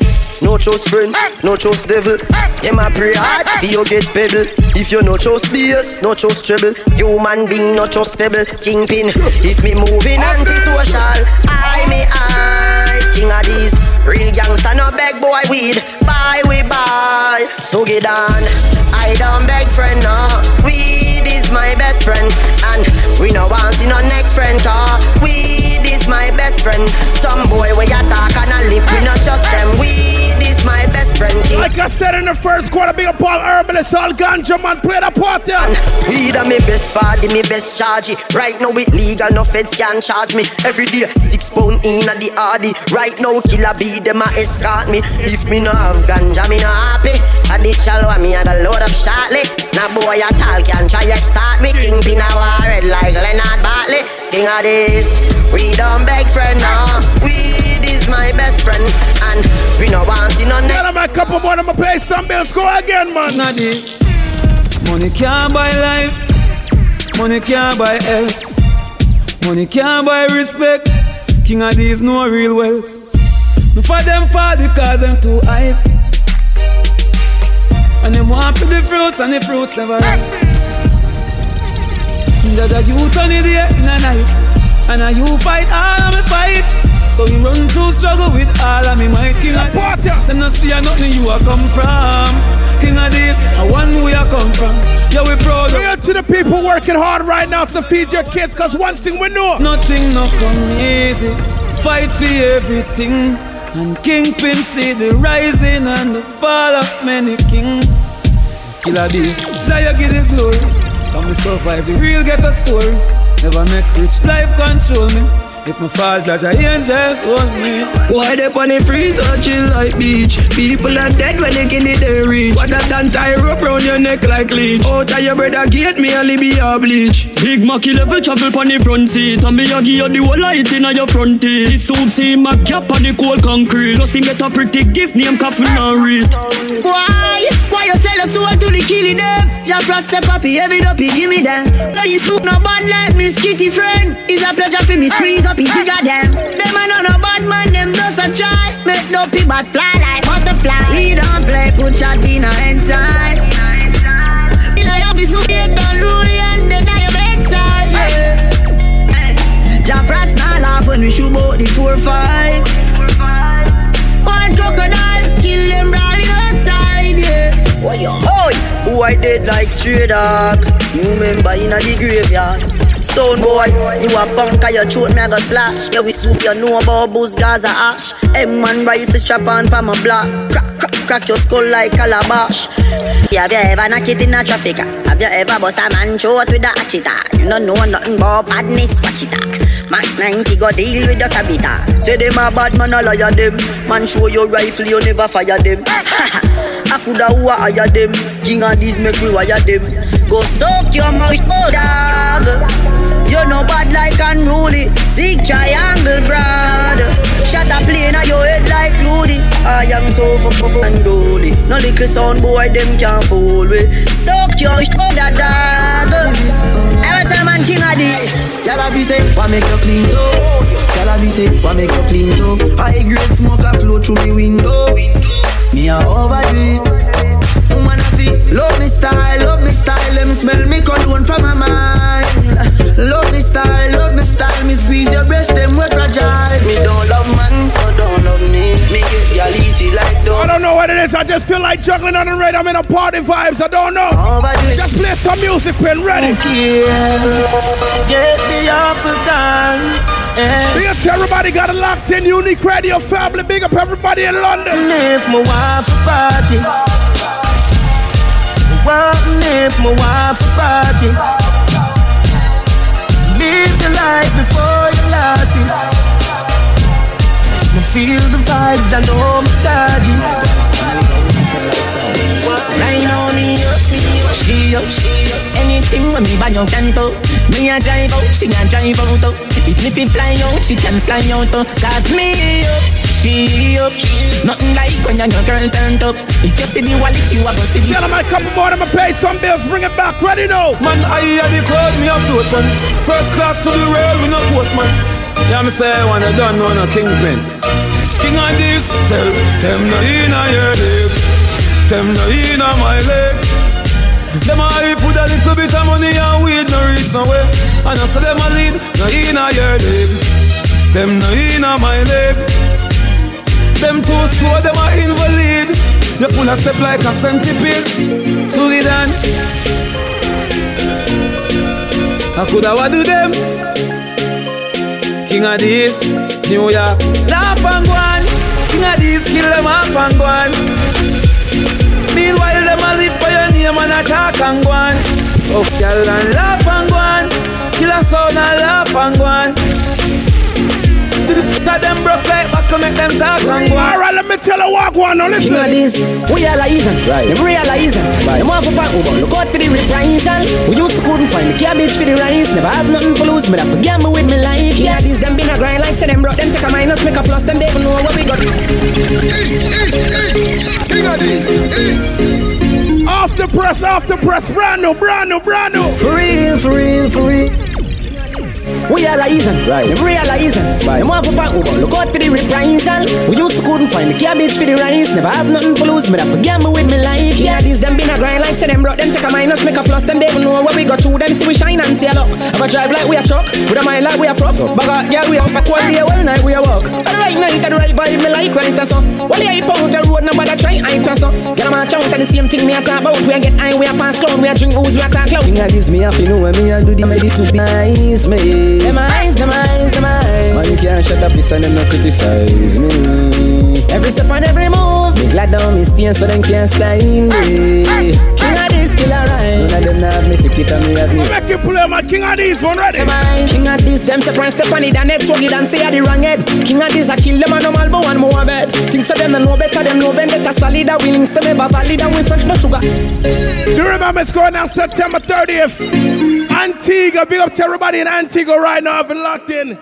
no trust friend, no trust devil. Yeah, my pray hard, you get pebble. If you no trust beers, no trust trouble. Human being no trustable, Kingpin. If me moving anti-social, I me I, King Addies. Real gangster no beg boy weed, buy we buy. Swoogie Dan, I don't beg friend no. Weed is my best friend, and we no want see no next friend car. Weed is my best friend. Some boy where you talk and a lip, we not trust them. Weed. This my best friend. King. Like I said in the first quarter, big up all herbalists, all ganja man, play the part there. Weed are my best party, my best charge. Right now it legal, no feds can charge me. Every day, six pound in at the hardy. Right now, Killaboo them a escort me. If me no have ganja, me no happy. I did shallow me, I got load up shortly. Now boy a talk can try extort me. Kingpin a war red like Leonard Bartley. King Addies, we don't beg friend now. Weed is my best friend, and we no want. Tell him a couple more, I'ma pay some bills, go again, man. Addies. Money can't buy life. Money can't buy health. Money can't buy respect. King Addies no real wealth. No for them fall because I'm too hype. And them want to the fruits and the fruits never ripe. There's a youth on the day in the night. And a you fight all of me fight. So we run through struggle with all of me, my King Addies. Them not see a nothing you a come from. King Addies, a one we a come from. Yeah, we proud of. We are to the people working hard right now to feed your kids, cause one thing we know. Nothing no come easy. Fight for everything. And Kingpin see the rising and the fall of many kings. Killaboo, Jaya give the glory. Come we survive, the real get a story. Never make rich life control me. If my fall, Jaja angels hold me. Why they on the freeze or chill like beach? People are dead when they kill it, they reach. What that done tie rope round your neck like leech? Out of your brother gate, me only be a bleach. Big Mac eleven travel on the front seat. And me a give you the whole light in your front teeth. This soup see my gap on the cold concrete. Plus he get a pretty gift named Coffin and Reed. Why? Why you sell us soul to the killing them? Jafra step up, he heavy up, he give me them. No you soup no bad like me skitty friend. It's a pleasure for me squeeze up. Piece of them, them are not a bad man, them just a try. Make no people fly like butterfly. We don't play, put your dinner inside. You know you'll be so big, unruly, and then die of exile. Jafra's not laugh when we shoot about the four five. One crocodile, kill them brawling outside, yeah. Why yo? Who I dead like stray dog? You remember in the graveyard. Stone boy, you a bunker, your throat me a go slash. Yeah, we soup, you know about booze, Gaza ash. M one rifle strap on for my block. Crack, crack, crack your skull like calabash. Yeah, have you ever knocked it in a traffic? Have you ever bust a man throat with a hatchet? You don't know nothing about badness, watch it. Mac ninety go deal with your cabita. Say them a bad man, a liar them. Man show your rifle, you never fire them. I coulda who a hire them. King Addies make me wire them. Go soak your mouth, oh dog. You know bad like unruly. Zig triangle, brad. Shut a plane at your head like Rudy. I am so fufu and dolly. No little sound boy, them can't fool me. Soak your shoulder, dog. Every time I'm King Addies. Yalla be say, why make you clean so? Yalla be say, why make you clean so? High grade smoke a flow through me window. Me a overdo it. Love me style, love me style. Let me smell me cologne from my mind. Love me style, love me style. Me squeeze your breast, them were fragile. Me don't love man, so don't love me. Me get y'all easy like dog. I don't know what it is, I just feel like juggling on the red. I'm in a party vibes. I don't know. Overdo. Just play some music, Pen. Ready? Get me up the time. Big up to everybody got a locked in unique radio family. Big up everybody in London. If my wife a party, what if my wife a party? Live the life before you lost it. I feel the vibes, I know I'm charging. Right now me up, me up, she up, she up. Anything when me buy your canto, me a drive out, she a drive out. Even if you fly out, she can fly out too. Cause me up, she up. Nothing like when your girl turned up. If you see me wallet, you are gonna see me. Tell them I come aboard, I'ma pay some bills, bring it back, ready now. Man, I had the crowd, me a float, man. First class to the rail, we no coach, man. Yeah, me say, when I don't know no Kingpin. King Addies, tell them no in a your leg. Them no in a my leg. Them I put a little bit of money and weed, no reach nowhere. And I saw them a lead, no in a your live. Them no in a my live. Them too slow, them a invalid. You pull a step like a centipede. Swoogie Dan. I could have do them. King Addies, New York. Laugh and go on. King Addies, kill them off and go on. Meanwhile, them a live for your name and attack and go on. Oh, y'all and laugh and go on. Kill a sound and laugh and go on. Cut them broke like back to make them talk and go on. Alright, let me tell you walk one now, listen. You know this, we are liaison, right. Them realizing, right. Them off of our Uber, look out for the reprisal. We used to couldn't find the cabbage for the rice. Never have nothing to lose, but I have to gamble with my life. You know this, them been a grind like say them broke. Them take a minus, make a plus, them they even know what we got. It's, it's, it's, you know this, it's. Off the press, off the press, brand new, brand new, brand new. For real, for real, for real. We are rising, right. Them realizing, right. Them off of our Uber, look out for the reprisal. We used to couldn't find the cabbage for the rice. Never have nothing to lose, but I have to gamble with my life. Yeah, these them been a grind like say them brought. Them take a minus, make a plus, them they even know what we got through. Them see we shine and say look. I've a drive like we a truck, with a mind like we a prof. But God, yeah, we a fuck all day, all night we a walk. At the right night, at the right vibe, me like right and so. While you hype out the road, nobody try hype and so. Get a match out at the same thing me a talk about. We a get high, we a pass clown, we a drink ooze, we a talk loud. King Addies, me a fi know when me a do the medis with nice me. Them eyes, them eyes, them eyes. Man, you can't shut up, listen, them no criticize me. Every step and every move, me glad down me stay so them can't style me. King Addies still alright. None of them have me ticket and me have me. Make you pull up my King Addies, one ready. King Addies, them separate step on it and they twig it and say I the wrong head. King Addies, I kill them and them all and more bad. Things of them no know better, them know better. Solid, that we links them ever valid and we fresh no sugar. Do you remember it's going on September thirtieth? Antigua, big up to everybody in Antigua right now. I've been locked in.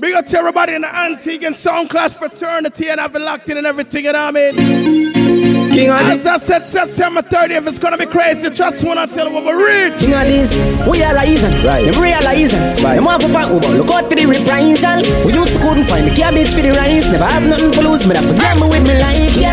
Big up to everybody in the Antiguan SoundCloud fraternity, and I've been locked in and everything. And I mean, King Addies. As I said, September thirtieth, it's gonna be crazy. Trust me when I tell you what we're rich. King Addies, we are rising, right? Them realizing, right? Them off of our Uber, look out for the reprisal. We used to couldn't find the cabbage for the rice. Never have nothing to lose, but I have to gamble with my life. Yeah.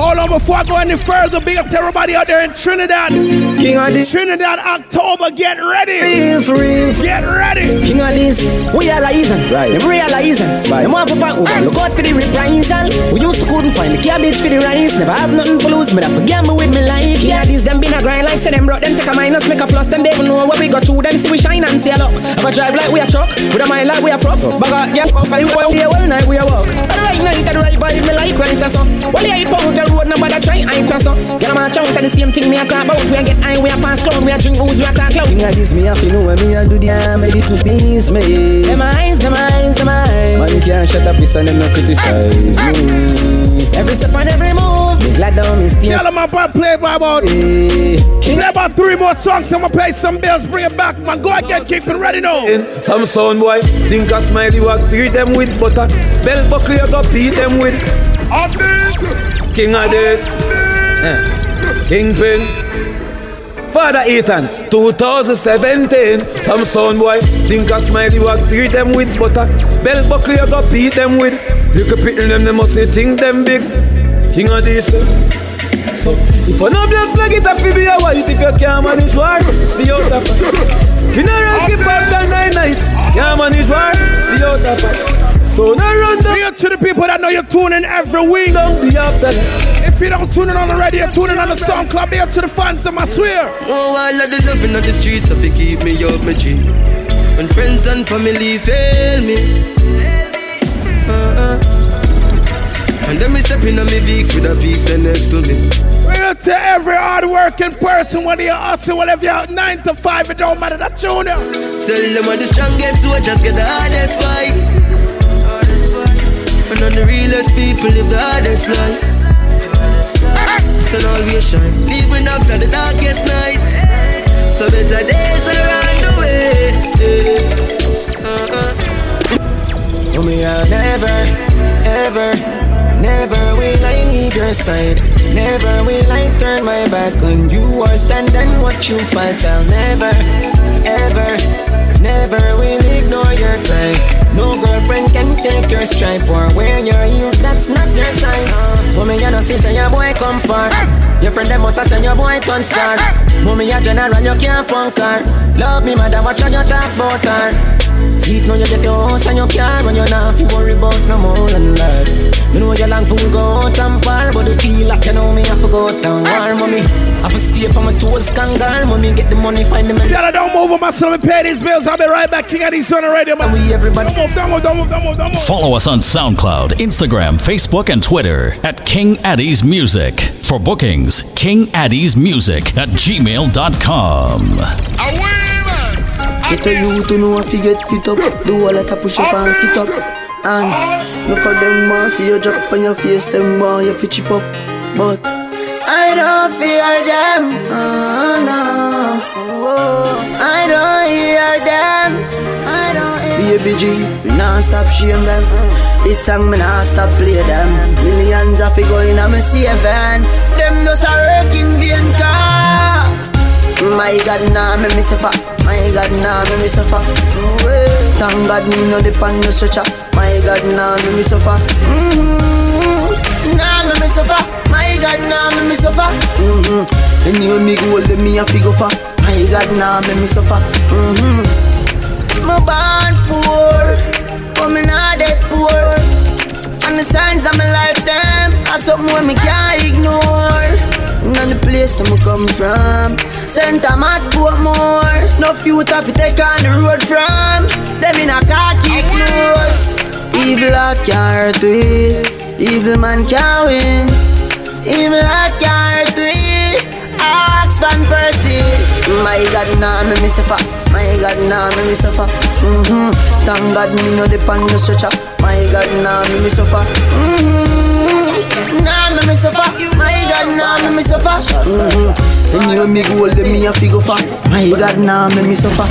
Hold on, before I go any further, big up to everybody out there in Trinidad. King Addies, Trinidad, October, get ready. Real, for real, for get ready. King Addies, we are rising, right? Them realizing, right? Them off of our Uber, look out for the reprisal. We used to couldn't find the cabbage for the rice. Never have nothing for lose, but I have to gamble with my life. Yeah, these them been a grind like say them brought. Them take a minus, make a plus. Them they even know what we got through. Them see we shine and say look. I'ma drive like we a truck, with a mind like we a prop. But God, yeah, for you all day, all night we a walk. At the right night, at the right body, me like right and so. While you hype out the road, nobody try hype and so. Get a match out at the same thing me a talk about. We a get high, we a pass clown, we a drink booze, we a talk loud. King Addies, me a fi know when me a do the arm, me this piece me. Them eyes, them eyes, them eyes. Man, you can't shut up, listen, them no criticize me. Every step and every move, me glad. Tell them I'm about to play by about about three more songs. I'm going to play some bills. Bring it back, man. Go again, keep it ready now. Some sound boy think I smiley walk. Beat them with butter. Bell buckle you go beat them with Addies. King Addies, yeah. Kingpin, Father Eton two thousand seventeen. Some sound boy think I smiley walk. Beat them with butter. Bell buckle you go beat them with. You can pick them, they must say think them big. King Addies, so if you no black flag, it a fi be a white. If you can't manage war, stay out of it. Funeral keep after nine night. Can't manage war, stay out of it. So no run the out to the people that know you're tuning every week. Don't be after that. If you don't tune in on the radio, tune in on the SoundCloud. Be up to the fans, them, I swear. Oh, I love the loving on the streets, so they keep me up, my G. When friends and family fail me, uh-uh. And then me stepping on me Vicks with a piece there next to me. Real to every hard-working person, whether you're hustling, whatever you're out nine to five, it don't matter that tune up. Tell them I'm the strongest, so I just get the hardest fight. Hardest fight. And on the realest people live the hardest life. Sun always shine, even after the darkest nights. So better days are around the way. Uh-uh. Tell me I'll never, ever. Never will I leave your side. Never will I turn my back on you or stand and watch you fight. I'll never, ever, never will ignore your cry. No girlfriend can take your stripe or wear your heels, that's not your sign. Mommy, you don't see, say your boy come far. Your friend them must have said your boy turn star. Mommy, you're general, you can't punk her. Love me, mother, watch on your talk about her. See, now you get your house and your car, when you're not, you worry about no more than that. Me know you long for me go out and par, but you feel like you know me, I forgot and war, mommy. I for stay for my toes, kangar, mommy, get the money, find the money. Y'all don't move on my son, we pay these bills, I'll be right back, King Addies on the radio, man. We everybody. Don't move, don't move, don't move, don't move, don't move. Follow us on SoundCloud, Instagram, Facebook, and Twitter at King Addies Music. For bookings, King Addies Music at gmail dot com. Away! Get a you to know if you get fit up. Do a lot of push up and sit up. And no for them more. See you drop on your face. Them more you fit chip up. But I don't fear them. Oh no, oh, I don't hear them. I don't hear Baby G, we nah stop shame them. It's song me nah stop play them. Millions of you going on me saving. Them those are working vain car. My God, nah, me me suffer. My God, nah, me me suffer. Mm-hmm. Thank God, me no depend no stretcher. My God, nah, me me suffer. Mm-hmm. Nah, me me suffer. My God, nah, me me suffer. Mm-hmm. And you me go hold me a figure for. My God, nah, me me suffer. Mm-hmm. Me born poor, but me not that poor. And the signs that me life them are something where me can't ignore. And the place I'm come from, Saint Thomas Portmore. No few have to take on the road from. Them in a khaki clothes. Evil heart can't hurt we. Evil man can't win. Evil heart can't hurt we. Axe Van Persie. My God, nah, me me suffer. My God, nah, me me suffer. Mm-hmm. Thank God me no depend on the stretcher. My God, nah, me me suffer. Mm-hmm. Nah, me me suffer. Nah, me me suffer. Mm-hmm. And you me go hold me a figure for. My God, nah, me me suffer.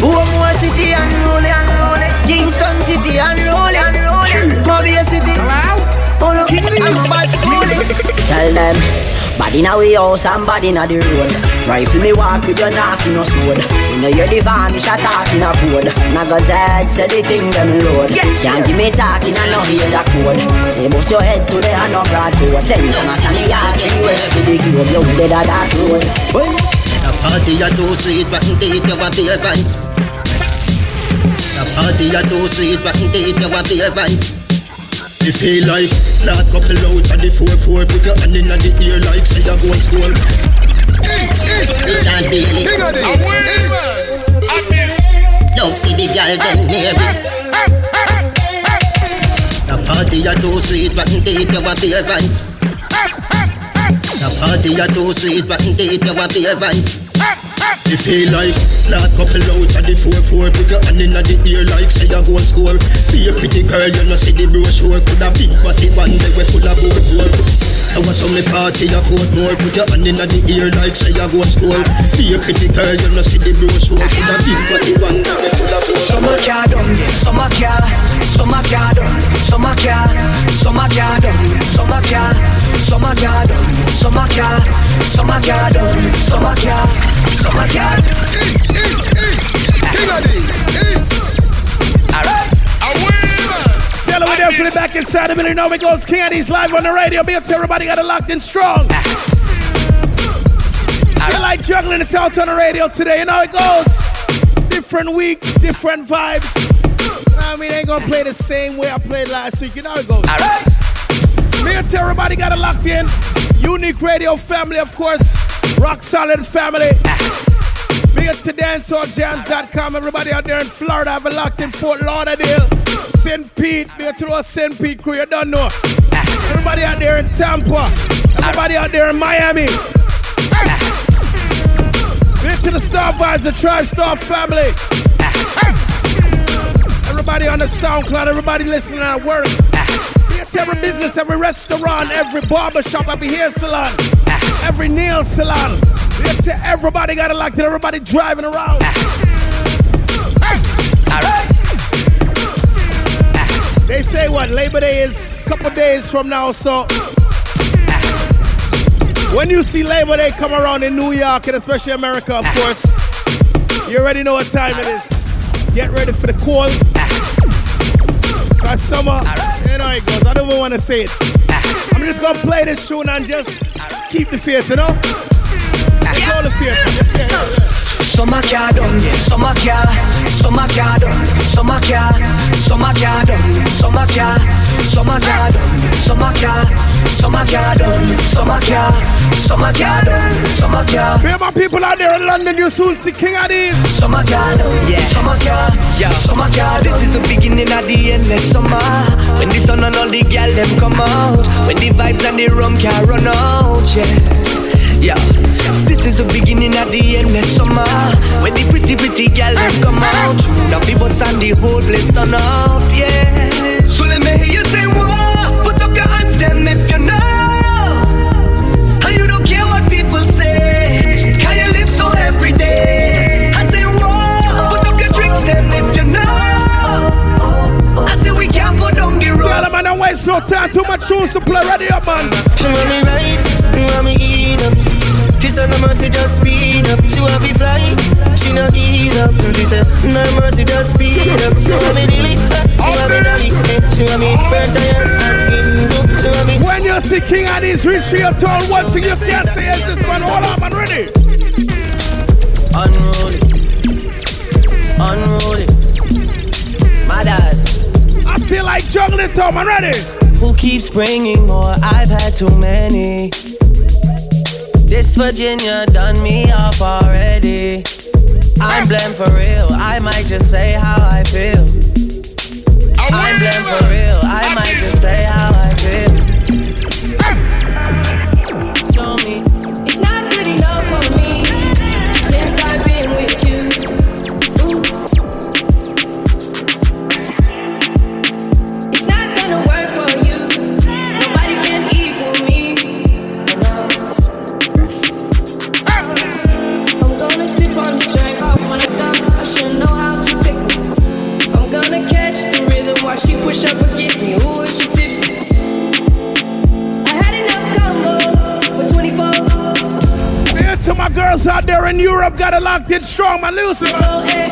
Baltimore City unruly, unruly. Kingston City unruly, unruly. Kobe City. All of them bad unruly. Tell them, bad inna we house and bad inna the road. Rifle me walk with your nasty no sword. Inna your divan, me shot talk inna code. Nagazad say the thing them load. Can't give me talk inna no hear that code. They bust your head today and no broad road. Send them a sunny yard in the west to the globe. You dead a dark road. The party a too sweet, but indeed you a beer vibes. The party a too sweet, but indeed you a beer vibes. You feel like not couple out at the four four. Put your hand in the ear like say you're going school. It's, it's, it's King Addies. Away Addies. Love see the girl then hear it. The party are too sweet but indeed you have beer vibes. The party are too sweet but indeed you have beer vibes. You feel like not couple out at the four four. Put your hand in the ear like say you're going school. Be a pretty girl, you no see the brochure. Could a big body one day we full of gold gold. I was on my party, I caught more. Put your hand in the ear like say you're going school. Be a pretty girl, you no see the brochure. Could a big body one day we full of gold gold. Summer car done, summer car, summer car done, summer car, summer car done, summer car, summer car done, summer car, summer car done, summer car, summer car. Oh my God. It's, it's, it's King Addies, it's alright. Away. Tell them we're definitely back inside the minute. Now we go King Addies live on the radio. Be up to everybody got it locked in strong. I right. Like juggling the tout on the radio today. You know it goes. Different week, different vibes. I mean, I ain't gonna play the same way I played last week. You know how it goes. All right. Hey! Me and everybody got it locked in. Unique Radio family, of course. Rock Solid family. Me and to Dance Hall Jams dot com. Everybody out there in Florida, I've been locked in Fort Lauderdale. Saint Pete. Me and to the Saint Pete crew, you don't know. Everybody out there in Tampa. Everybody out there in Miami. Hey! To the Star Vibes, the Tribe Star family. Everybody on the SoundCloud, everybody listening at work. Be at every business, every restaurant, every barbershop, every hair salon, every nail salon. Be at to everybody got it locked in, everybody driving around. They say what? Labor Day is a couple days from now, so. When you see Labor Day come around in New York, and especially America, of course, you already know what time it is. Get ready for the cold. Because summer, you know it goes. I don't even want to say it. I'm just going to play this tune and just keep the faith, you know? It's all the faith. Summer car done, summer car, summer car done, summer car, summer car done, summer car, summer car done, summer car, summer car done, summer car, summer car done, summer car. Where my people out there in London, you soon see King Addies. Summer car done, yeah, summer car, yeah, summer car. This is the beginning of the endless summer. When the sun and all the girls them come out, when the vibes and the rum can run out, yeah, yeah. This is the beginning of the endless summer. When the pretty, pretty gal them come out, now people stand the whole place turn up, yeah. So let me hear you say, whoa, put up your hands them if you know. And you don't care what people say, can you live so every day? I say, whoa, put up your drinks them if you know. I say, we can't put down the road. Tell them I don't waste no time, too much shoes to play, ready up, man. She want me right, she want me easy. She said no mercy, just speed up. She want me fly, she no ease up. She said no mercy, just speed up. She want me dilly, she want me dolly, she want me burnt tires and Hindu, she want me. When you see King Addies reach for your tall, one thing you can't say is this one. Hold up and ready. Unruly, unruly, Madas. I feel like juggling, Tom. I'm ready. Who keeps bringing more? I've had too many. This Virginia done me off already. I'm blamed for real, I might just say how I feel. I'm blamed for real, I might just say how I feel. Show me. It's not good enough for me, since I've been with you. Ooh. It's not gonna work for you, nobody can equal she push up against me, ooh, is she tipsy? I had enough combo for twenty-four. Man, to my girls out there in Europe, got it locked in strong, my Lucy. Oh, hey,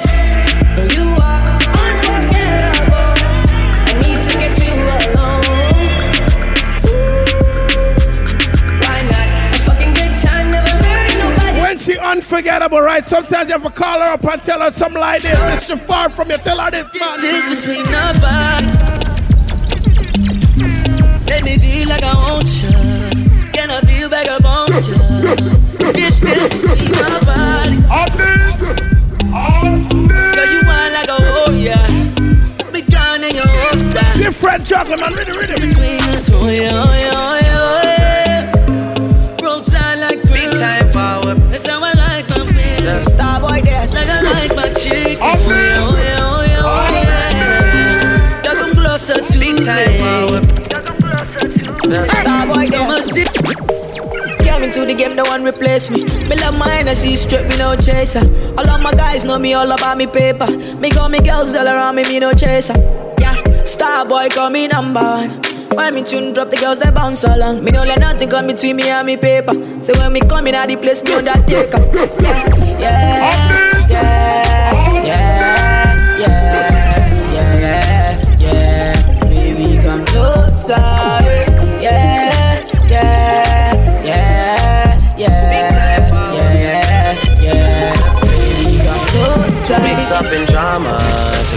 and you are unforgettable. I need to get you alone. Why not? A fucking good time, never married nobody. When she unforgettable, right? Sometimes you have to call her up and tell her something like this. It's too far from you, tell her this, man. Between our bodies, let me be like I want you. Can I feel back up on you? This is between our bodies. All this, all this. Girl, you want like a warrior. Be gone in your whole style. Different chocolate, man, read it, read it. Between us, oh yeah, oh yeah, oh yeah, oh yeah. Roll time like cruise. Big time forward. That's how I like my beer. Star boy dance. Like I like my chick. All this, oh yeah, oh yeah. Such big time power. That's Starboy, so much dip. Came into the game, no one replace me. Me love my energy, straight, me no chaser. All of my guys know me, all about me paper. Me got me girls all around me, me no chaser. Yeah, Starboy call me number one. Why me tune drop the girls that bounce along? Me no let nothing come between me and me paper. So when me come in at the place, me on that taker. Yeah, yeah, yeah, yeah, yeah. Yeah, yeah, yeah, yeah, yeah, yeah, yeah, yeah. Mix up and drown. mama to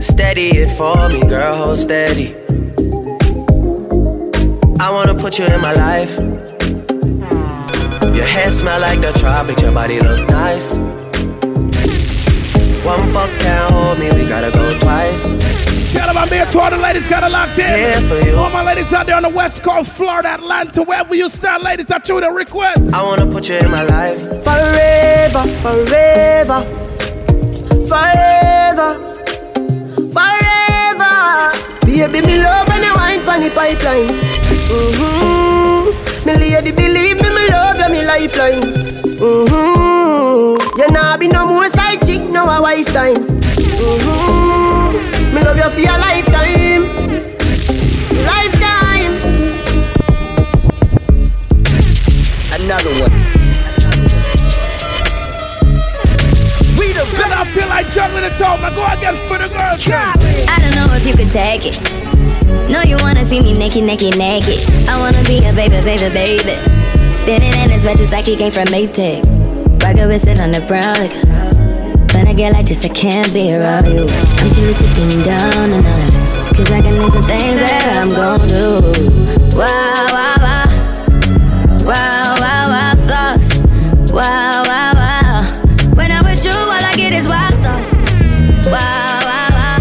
Steady it for me, girl, hold steady. I wanna put you in my life. Your hair smell like the tropics, your body look nice. One fuck can't hold me, we gotta go twice. Tell them I'm here to all the ladies gotta locked in. Here for you. All my ladies out there on the West Coast, Florida, Atlanta, wherever you stand, ladies, that's you the request. I wanna put you in my life. Forever, forever, forever, forever. Baby, me love when you wine pon the pipeline. Mm-hmm. Me lady, believe me, me love you, me lifeline. Mm-hmm. You nah be no more side chick, no a wife time. Mm-hmm. Me love you for your lifetime. Lifetime. Another one. We the best. I feel like juggling the top. I go again for the girls. I don't know if you could take it. No, you wanna see me naked, naked, naked. I wanna be a baby, baby, baby. Spinning in his red just like he came from Maytag. Rocket with it on the brown like. When I get like this, I can't be around you. I'm too little to dim down and all of this. Cause I can do some things that I'm gon' do. Wow, wow, wow. Wow, wow, wow, thoughts. Wow, wow, wow. When I'm with you, all I get is wild thoughts. Wow, wow, wow.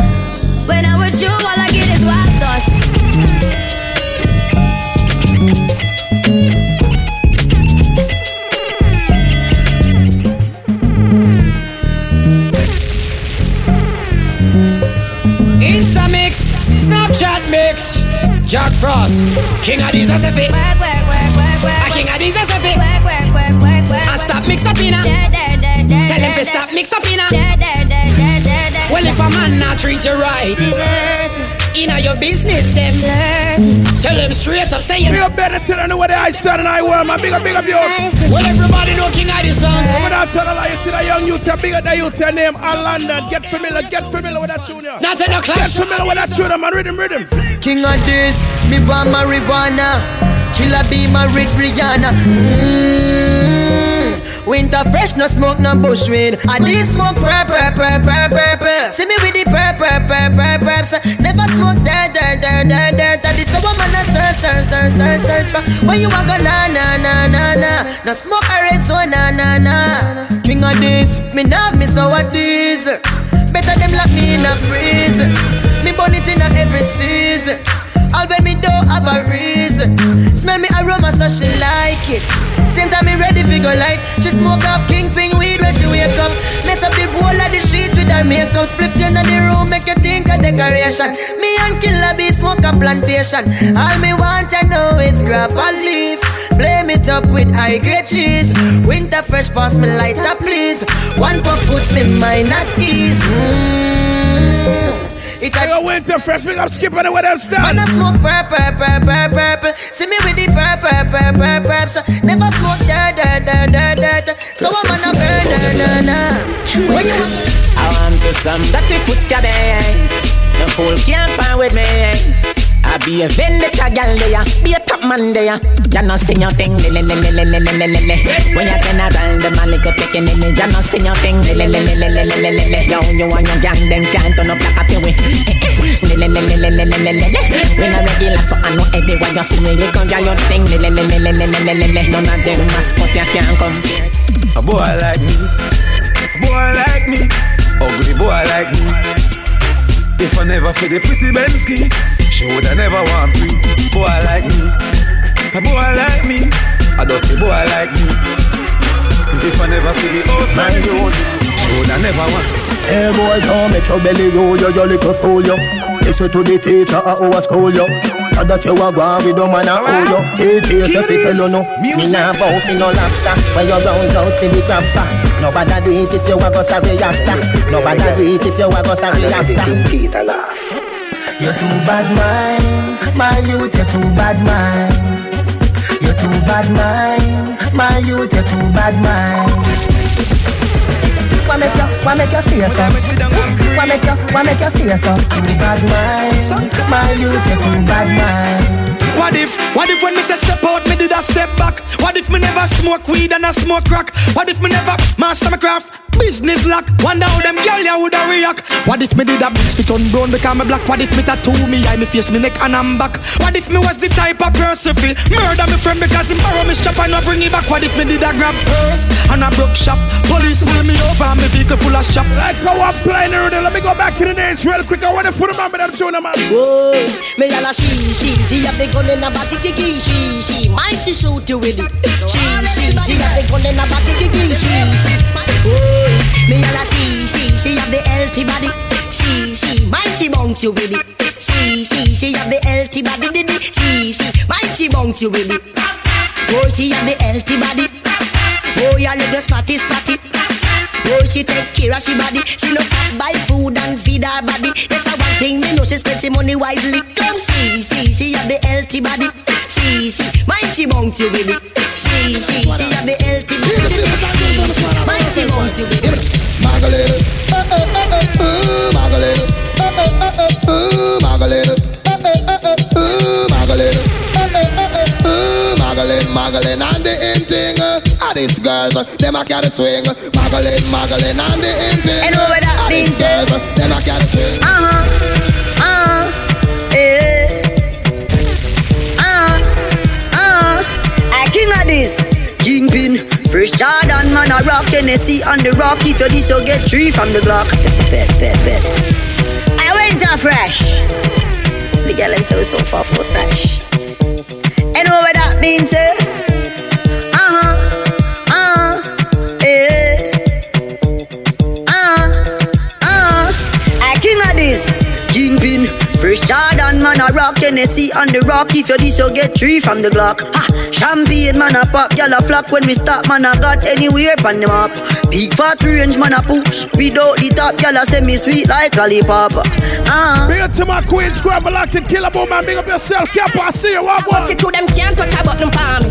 When I'm with you, all I get is wild thoughts. Jack Frost, King Addies as a fit. Work, work, work, work, work. A King Addies as a fit. Work, work, work, work, work. And stop mix up in her. Tell him to stop mix up in her. Well, if a man not treat you right, in your business, them. Tell him straight up, say it. You're better than the way the I stand and I wear my bigger, bigger, bigger. Well, everybody know King Addies song. When I tell a lie, you see that young youth, a bigger than you, tell name, a London. Get familiar, get familiar with that junior. Not in the class. Get familiar with that junior, man. Rhythm, rhythm. King Addies, me want marijuana. Killaboo married Rihanna. Mm-hmm. Winter fresh, no smoke, no bushweed. Addies smoke prep, prep, prep, prep, prep, prep. See me with the prep, prep, prep, prep, prep. So never smoke that, that, that, that, that. That is a woman that search, search, search, search, search for. Where you want go, na, na, na, na, na. No smoke Arizona, na, na. King Addies, me love me so Addies. Better them lock me in a prison. Me burn it in every season. All when me don't have a reason. Smell me aroma so she like it. Same time me ready fi go light. She smoke off Kingpin weed when she wake up. Mess up the whole of the street with her makeup. Split in the room make you think a decoration. Me and Killaboo smoke a plantation. All me want to know is grab a leaf. Blame it up with high grade cheese. Winter fresh pass me lighter please. One puff put me mind at ease. Mmm. It I go winter fresh, big up skipping it with them stuff. Man, I smoke purple, purple, purple. See me with the purple, purple, purple. So never smoke that, that, that, that, that. So I'm on a burn, na, na. When you want? I want to some dirty foot scabbing. The fool can't find with me. I be a vendetta gal there, be a top man there. You know sing your thing, le le le le le le le le. When you turn around, the man go picking in it. You know sing your thing, le le le le le le le le. Yo, you and your gang, them can't turn up like a penguin. Le le le le le le le le. When I regular, so I know everywhere you see me. You go do your thing, le le le le le le le le. None of them mascot you can't compare. A boy like me, a boy like me, ugly boy like me. If I never feel the pretty Bensky. She woulda never want me, boy like me, a boy like me, a dirty boy like me. If I never feel the house man road, she woulda never want me. Hey boy, come make your belly roll, yo, your little soul, yo. Listen to the teacher at our school, yo. Now that you a gone with the man a hold, yo. Teacher, you say, tell you no, me nah bounce in no lobster. When you round out, see the crab fat. Nobody do it if you want to survey after. Nobody do it if you want to survey after. You're too bad man, my youth, you're too bad man. You're too bad man, my youth, you're too bad man. Why make you, why make you serious? Why make you, why make you serious? Too bad man, my youth, you're too bad man. What if, what if when me say step out, me did a step back? What if me never smoke weed and I smoke crack? What if me never master my craft? Business luck, wonder how them girl ya woulda react. What if me did a bitch fit on brown because me black? What if me tattoo me eye, me face, me neck and I'm back? What if me was the type of person fi murder me friend because him borrow me strap and I bring it back? What if me did a grab purse and a broke shop? Police pull me over and me vehicle full of shop. Like how I'm playing the let me go back in the days real quick. I want to put a man with them tuna man. Whoa, me yalla she, she, she have the gun in her back, kiki, she, she, might she shoot you with it. She, she, she have the gun in her back, kiki, she, she, whoa. Me yalla she, she, she have the healthy body. She, she, might she bounce you with it. She, she, she have the healthy body, diddy. She, she, might she bounce you with it. Oh, she have the healthy body. Oh, your little spotty spotty. Oh, she take care of she body. She no stop buy food and feed her body. Yes, I one thing me know she spend she money wisely. Come, she, she, she have the healthy body. She, she, might she bounce you with it. She, she, she have the healthy body. Mighty bounce you with it. Margalita, oh oh oh oh, Margalita, oh oh oh oh, Margalita, oh oh oh oh, Margalita, oh oh oh oh, Margalita, Margalita, and the inting. Ah, these girls, them a carry swing. Margalita, Margalita, and the inting. And over that these girls, them a carry swing. Uh huh, uh huh, eh, uh huh, uh huh. I King Addies, Kingpin. First Jordan, man, I rock Tennessee on the rock. If you this, you'll get three from the Glock. Pep, pep, pep. I went down fresh. The girl himself so far for stash. And over that means, eh? Uh-huh, uh-huh, eh. Uh-huh, uh-huh. I King Addies, Kingpin. First Jordan, man, I rock Tennessee on the rock. If you this, you'll get three from the Glock. Ha! Champagne man a pop, y'all a flop. When we stop man a got anywhere pan them up. Big fat range man a push. Without the top, y'all a semi sweet like lollipop. Ah. Big up to my queen, scrap a lock to Killaboo man. Big up yourself, Cap, I see you, what was it to them can't touch a button palm.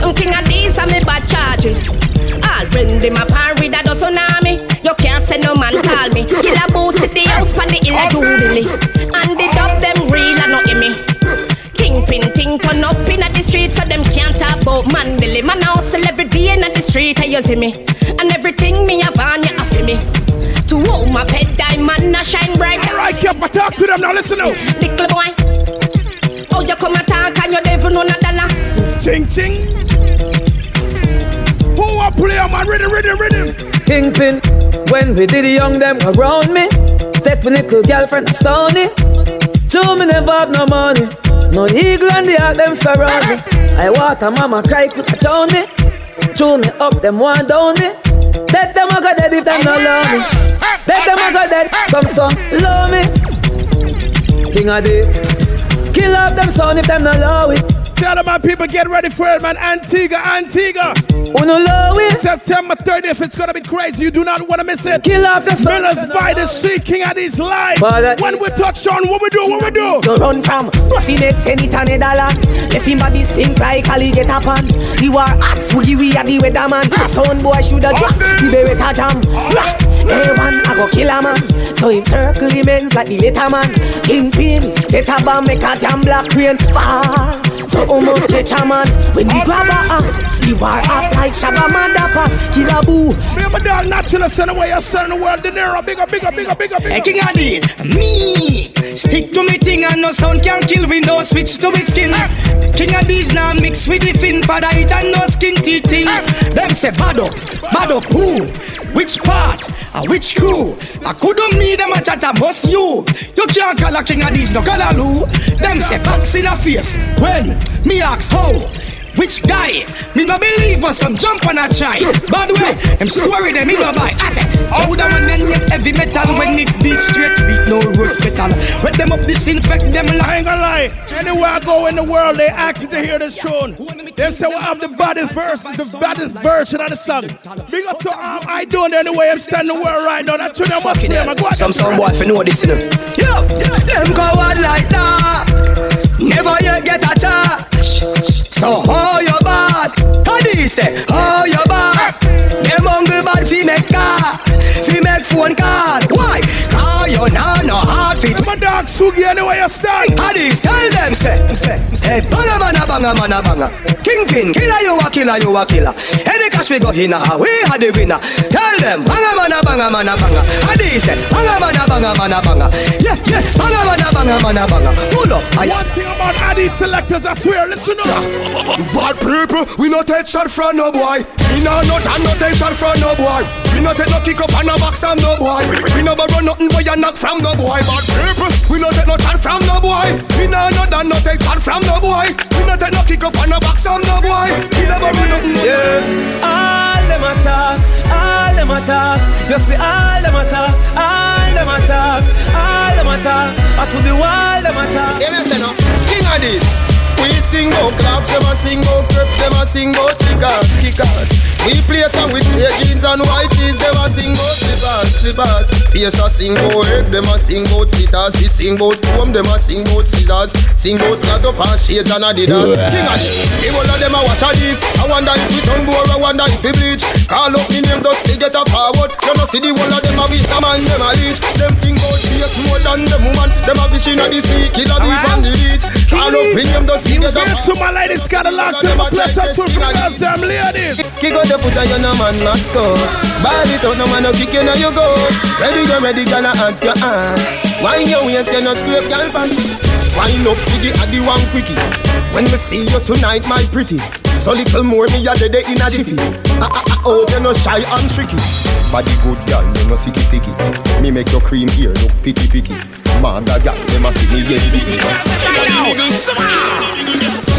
I'm King Addies and me bad charging. All when them a pan with a tsunami. You can't send no man call me. Killaboo sit the house pan the hill a jubilee. And the dub them real and not in me. Kingpin thing turn up in the street so them can't talk about man. The lame man hustle every day in the street, and you see me. And everything me have on you after me. To who my pet diamond a shine bright. Alright, keep my talk to them now, listen now. Little boy, oh you come and talk and you devil no na dollar. Ting ting. Who a player man, rhythm, rhythm, rhythm. Kingpin, when we did the young them around me. Take my little girlfriend a Sony. Two me never have no money. No eagle and the heart them surround me. I water mama cry could down me. Chew me up them one down me. Let them a go dead if them no love me. Let them a go dead some some love me. King Addies, kill off them son if them no love it. Tell them my people get ready for it man. Antigua, Antigua. Who no love it? September thirtieth it's gonna be crazy. You do not wanna miss it. Kill off the son. Millers by the sea. King Addies live. When we touch on what we do, what we do. You run from pussy neck senit and a dollar. Left him body stink like alligator pan. The war axe Swoogie we are the weatherman. The sound boy shoulda drop. The be with a jam. Hey man, I go kill a man. So him circle the men's like the later man. Kingpin set a bomb make a damn black rain fall. So almost catch a man when the grabber the war axe. Like Shabba Mandapa, Killaboo. Me and my dog naturally send away your son in the world. The narrow, bigger, bigger, bigger, bigger, bigger. Hey, King Addies, me. Stick to me thing and no sound can kill me. No switch to me skin. Uh. King Addies now mix with the fin. Father Eton no skin teething. Uh. Them say bad up, bad up who? Which part? Uh, which crew? I couldn't meet them a chat boss you. You can't call a King Addies no Kalaloo. Them say box in a face. When? Me ask how? Which guy? Me no believe us from jump on a try. Bad way, I'm story them, me no buy. At it. All the one and yet heavy metal when it beats straight with no rose metal. When them up disinfect them like. I ain't gonna lie. Anywhere I go in the world, they ask you to hear this tune. They say we have the baddest verse, the baddest version of the song. Big up to um, I doing anyway. I'm standing the world right now. That tune them up to them. I go some some boy for know this in them. Yeah, them go out like that. Never you get a charge. So how you bad? Addies say how you bad? Them hungry bad fi make car, fi make phone call. Why? How you nah no hard fi. My dog Swoogie anyway you stand. Addies tell them say say say banga mana banga mana banga. Kingpin killer you a killer you a killer. Any cash we go inna we had the winner. Tell them banga mana banga mana banga. Addies say banga mana banga mana banga. Yeah yeah banga mana banga mana banga. Pull up. One thing about Addies selectors I swear listen up. Bad people, we no take shot from no boy. We no not and no take shot from no boy. We no take no kick up and no box from no boy. We never run nothing but you knock from no boy. Bad people, we no take no shot from no boy. We no not and no take shot from no boy. We no take no kick up and no box from no boy. We never run nothing but yeah. All them attack, all them attack. You see all them attack, all them attack, all them attack. I to the wall them attack. You listen up, King Addies. We sing out clubs, them a sing out crep, them a sing out kickers, kickers. We play some with straight jeans and white tees, them a sing out slippers, slippers. Face a sing out herb, them a sing out sitters. We sing out comb, them a sing out scissors. Sing out clad up and shades and Adidas. King Addies, the whole of them a watch Addies. I wonder if we turn board, I wonder if we bleach. Call up me name, just say get a forward. You know see the whole of them a wisdom and them a leech. Them think out face more than the woman. Them a fishing at the sea, killer beef and the leech. Call up me name, just. Give to my ladies, got a lot to my place up to us, damn ladies. Kick out the foot of your man, must go. Body don't know man, no kicking on you go. Ready, you're ready, gonna act your hand. Wine your waist, you no scrape, girl, fancy. Wine up, piggy, at the one quickie. When we see you tonight, my pretty. So little more, me a dead in a jiffy. Ah, ah, ah, oh, you're no shy and tricky. Body good, girl, you no sicky, sicky. Me make your cream here look picky, picky. Manga got them a city, yeah, yeah, yeah, yeah.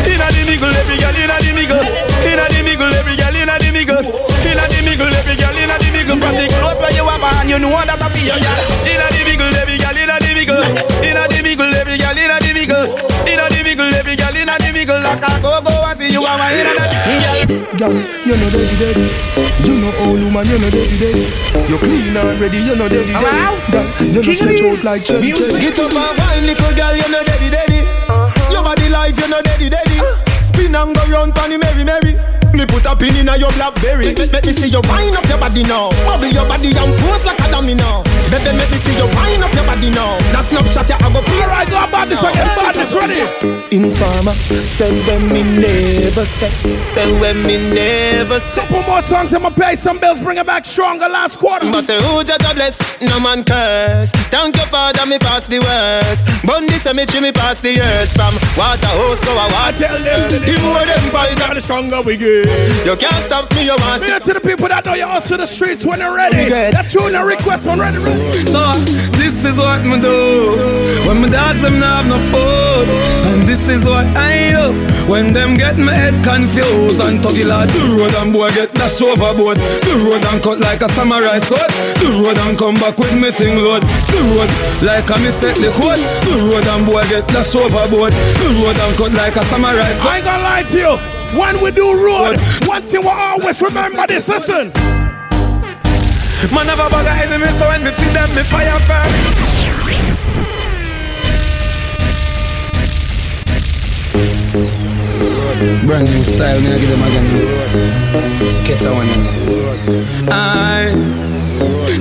Inna the niggle, every girl, inna the niggle. Inna the niggle, every girl, inna the niggle. Inna the niggle, every girl, inna the niggle. From the club where you are born, you know that I feel ya. Inna the niggle, every girl, inna the niggle. Inna the niggle, every girl, inna the niggle. Inna the niggle, every girl, inna the niggle. Like I go go and see you are my inna the niggle. Girl, you know dirty dirty. You know old woman, you know dirty dirty. You clean already, you know dirty dirty. Girl, you know stretch out like church. Get up and wine, little girl, you know daddy, daddy. Your body life, you know daddy, daddy. Spin and go round, panny, Mary, Mary. Me put a pin in your blackberry. Let me see you wine up your body now. Bubble your body and pose like a domino. Let me see you wine up your body now. That snapshot you have a pure. I go about this, I get about this, ready. Informer, say when me never say. Say when me never say. Couple more songs, I'ma pay some bills, bring it back stronger last quarter. Must say, who just a bless, no man curse. Thank your father, me pass the worst. Bundy say me chimney pass the years. From water hose to a water. The more them fight, the stronger we get. You can't stop me, you want to. To the people that know you also the streets when they're ready. That tune and request when ready. So, this is what me do. When my dads them not have no food. And this is what I do. When them get my head confused and tuggy lad. The road and boy get dash overboard. The road and cut like a samurai sword. The road and come back with me thing load. The road like a mistake the code. The road and boy get dash overboard. The road and cut like a samurai sword. I ain't gonna lie to you. When we do road, one thing we always remember this, listen. Man have a bag of enemies, so when me see them, me fire first. Brand new style, me I give them a gun. Catch a one. Aye.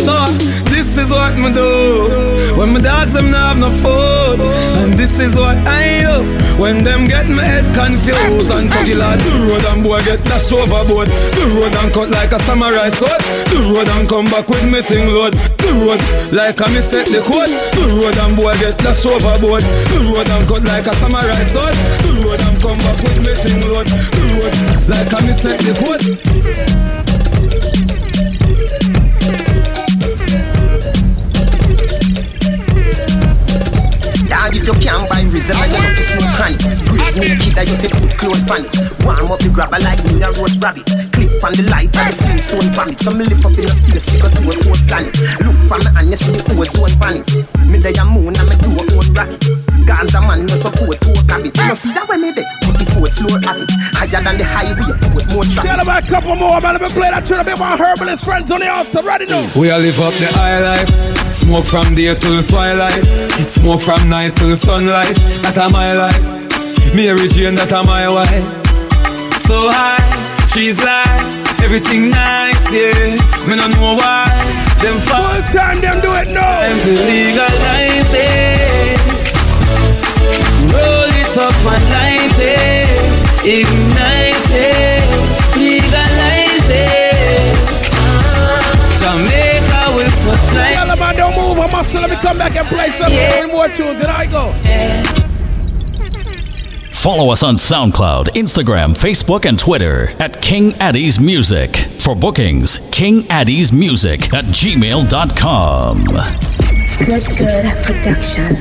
So, this is what me do. When my dads them not have no food. And this is what I do. When them get my head confused and tuggy lad. The road and boy get dash overboard. The road and cut like a samurai sword. The road and come back with me thing load. The road like a mistake the code. The road and boy get dash overboard. The road and cut like a samurai sword. The road and come back with me thing load. The road like a mistake the code. But if you can't buy reason, I don't to smoke cranny. Great new kid that you fit with close panic. Warm up the grabber like me a roast rabbit. Clip on the light and the Flintstone vomit. So me lift up in a space figure to a fourth planet. Look for me and you see me ozone panic. Me day a moon and me do a own racket. Gaza man no support to a cabin. You see that way me there? Put the fourth floor at it. Higher than the highway with more traffic. Tell about a couple more, man. Let me play that tune a bit while herbalist friends on the outside. Ready now? We all live up the high life. Smoke from day till twilight. Smoke from night till sunlight. That a my life. Mary Jane, that a my wife. So high, she's like everything nice, yeah. Me no know why them fuck. Full time them do it now. Them to legalize it. Roll it up and light it. Ignite it. Legalize it. Jamaica will supply. Tell them I don't move a muscle. Let me come back and play some yeah. more tunes. And I go. Yeah. Follow us on SoundCloud, Instagram, Facebook, and Twitter at King Addies Music. For bookings, kingaddiesmusic at gmail dot com. Good Good Production.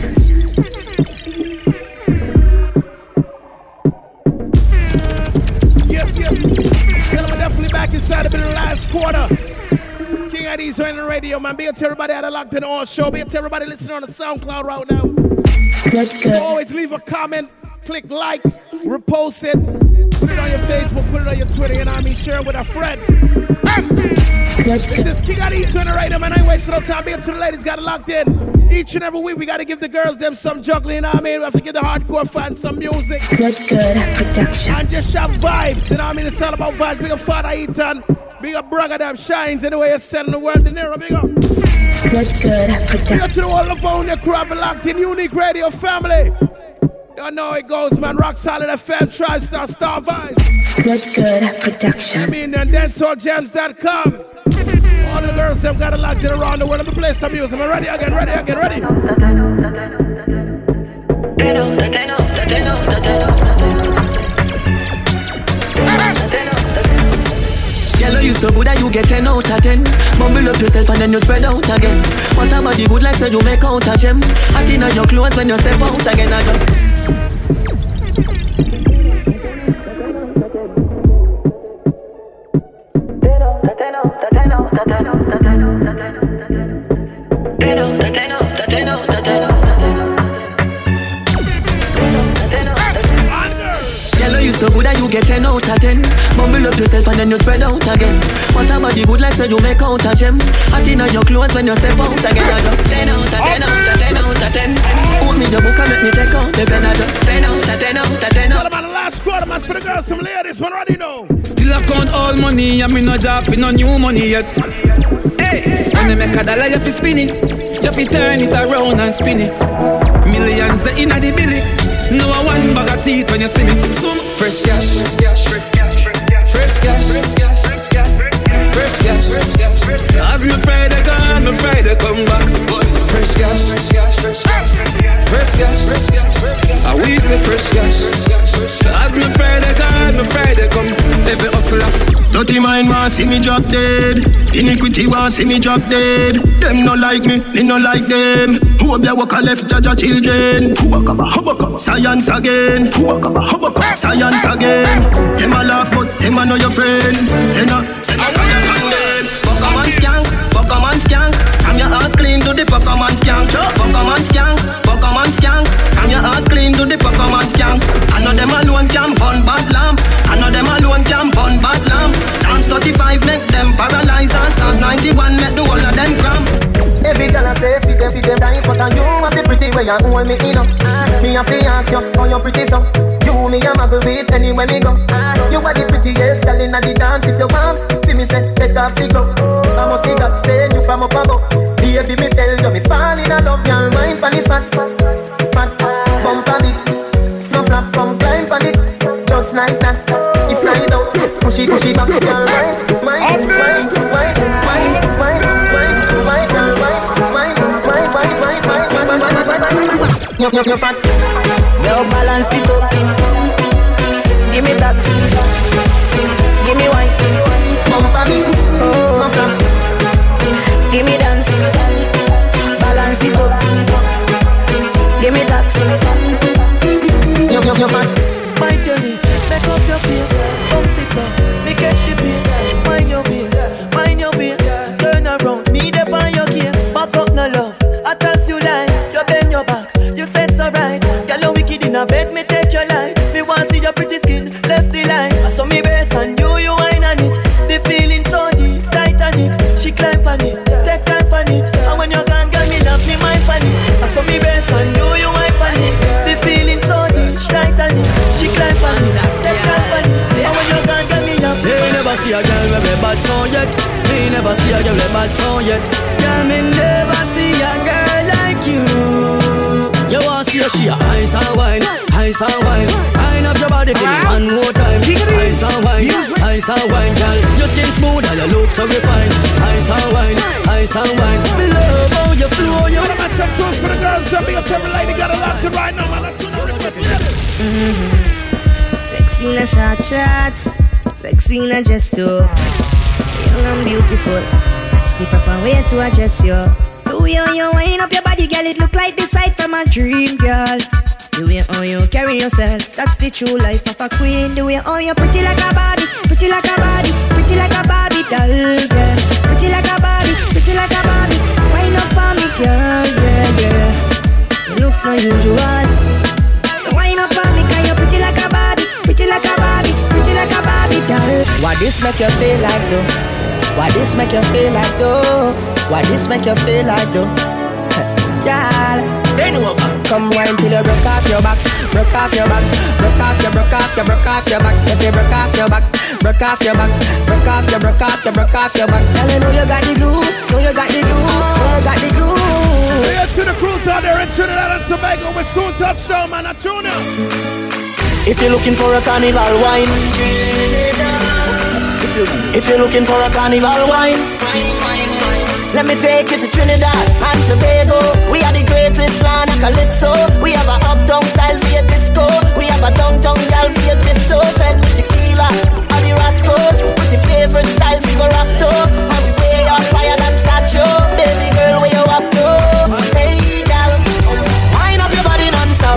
Yep, yep. Tell them we're definitely back inside of the last quarter. King Addies on the radio, man. Be it to everybody out of locked in on show. Be it to everybody listening on the SoundCloud right now. Good Good. Always leave a comment. Click like, repost it, put it on your Facebook, put it on your Twitter, you know what I mean? Share it with a friend. This is King Addies on the radio, man. I ain't wasting no time. Be up to the ladies, got it locked in. Each and every week, we got to give the girls them some juggling, you know what I mean? We have to give the hardcore fans some music. Good, good production. And just shop vibes, you know what I mean? It's all about vibes. Big up Father Eton, big up Brother Them Shines, anyway, you're selling the world, the Nero, big up. Good, good production. Big up to the whole of our crowd, locked in, unique radio family. You know it goes, man. Rock solid F M, Tribe Star, Star Vice. Good, good production. I mean, and Dance Hall Jams dot com. All the girls them got a locked in around the world. Let me play some music. I'm ready again, ready again, ready. Yellow, you so good that you get ten out of ten. Bumble up yourself and then you spread out again. What about the good life that you make out of gem? I think on your clothes when you step out again. I just. Get ten out of ten. Bumble up yourself and then you spread out again. What about the good life that you make out of gem? I think on your clothes when you step out again. I just ten out of ten out of ten out of ten. Hold me the book and make me take out the pen. I just ten out of ten out of ten out. What about the last quarter, man? For the girls to lay this one already know. Still I count all money and me no job for no new money yet. Hey, when I make a dollar you fi spin it. You fi turn it around and spin it. Millions they inna the billy. No one bag of teeth when you see me. Zoom. Fresh cash, fresh cash, fresh cash, fresh cash, fresh cash, fresh cash, fresh cash, fresh cash. As me Friday gone, me Friday come back. But fresh cash, fresh cash, fresh cash, fresh cash, fresh cash. I we say fresh cash. As me Friday gone, me Friday come. Every hustler. Dirty mind want see me drop dead. Iniquity want see me drop dead. Them no like me, me no like them. Who be walk a left judge your children? Science again. Science again. Him a laugh but him a know your friend. Ten a, ten a know your condemn. Pokemon skank, Pokemon skank. I'm your heart clean to the Pokemon skank. Pokemon skank, Pokemon skank. I'm your heart clean to the Pokemon skank. I know them alone can burn bad lamp. I know them alone can burn bad lamp. Dance thirty-five make them paralyze and Psalms ninety-one make the whole of them cramp. Every girl I say, fit them, fit them, die, but you have the pretty way you hold me in up. Me a fi ask you, how you pretty so? You me a muggle with anywhere me go. You are the prettiest girl inna the dance. If you want, fi me say, take off the glove. I must see God send you from up above. Baby, me tell you, me fall in love. Y'all mind pon this fat, fat, bump on it. No flap, come climb pon it. Just like that, it's slide out. Pushy, pushy back, y'all mind, mind, mind, mind, mind, mind. No balance it up. Give me that. Give me wine. Bump me. Bump up. Give me dance. Balance it up. Give give me that. You, you, you, man. Mind your lips, make up your face. Come sit up, me catch the pace. Mind your ways, mind your ways. Turn around, me dep on your case. Back up no love, I toss you lie. You bend your back, you said so right. Girl, you wicked in a bed, me take your life. Me want see your pretty skin, left the line. I saw me best and you, you whine on it. The feeling so deep, Titanic. She climb on it, take time on it. And when you're gone, girl, me love me mind on it. I saw me best and you, you whine on it. The feeling so deep, Titanic. She climb on it, take time on it. And when you're gone, girl, me love me. Me never see a girl with a bad song yet. Me never see a girl with a bad song yet. Girl, me never see a girl like you. You want to see she a ice and wine, ice and wine. Wine up your body for me one more time. Ice and wine, ice and wine, girl. Your skin smooth and your look so refined. Ice and wine, ice and wine. Me love how you flow, you. One of my sex songs for the girls. Something of every lady got a lot to ride now. Man, I'm too sexy na shot shots, sexy na gesto. Young and beautiful, that's the proper way to address you. The way how you wind up your body, girl, it look like the sight from a dream, girl. The way how you carry yourself, that's the true life of a queen. The way how you pretty like a Barbie, pretty like a Barbie, pretty like a Barbie doll, girl. Pretty like a Barbie, pretty like a Barbie. Wind up for me, girl, yeah, yeah. It looks not usual, so wind up for me, girl. You pretty like a Barbie, pretty like a Barbie, pretty like a Barbie doll. Why this make you feel like though? Why this make you feel like though? Why this make you feel like though? Y'all, they know about. Come wine till you broke off your back, broke off your back, broke off your, broke off your, broke off your back. If you broke off your back, broke off your back, broke off your, broke off your, broke off your back. Girl, you know you got the glue, know you got the glue, know you got the glue. We are to the cruise out there in Trinidad and Tobago. We soon touch down, man. I tune up. If you're looking for a carnival wine. If you're looking for a carnival wine, wine, wine, wine, let me take you to Trinidad and Tobago. We are the greatest land of Calypso. We have a uptown style for your disco. We have a downtown gal for your tiptoe. Send me tequila, all the rascals. With your favorite style for your rapto. And we pay your fire and statue. Baby girl, where you up to? Hey gal, wind up your body non-stop.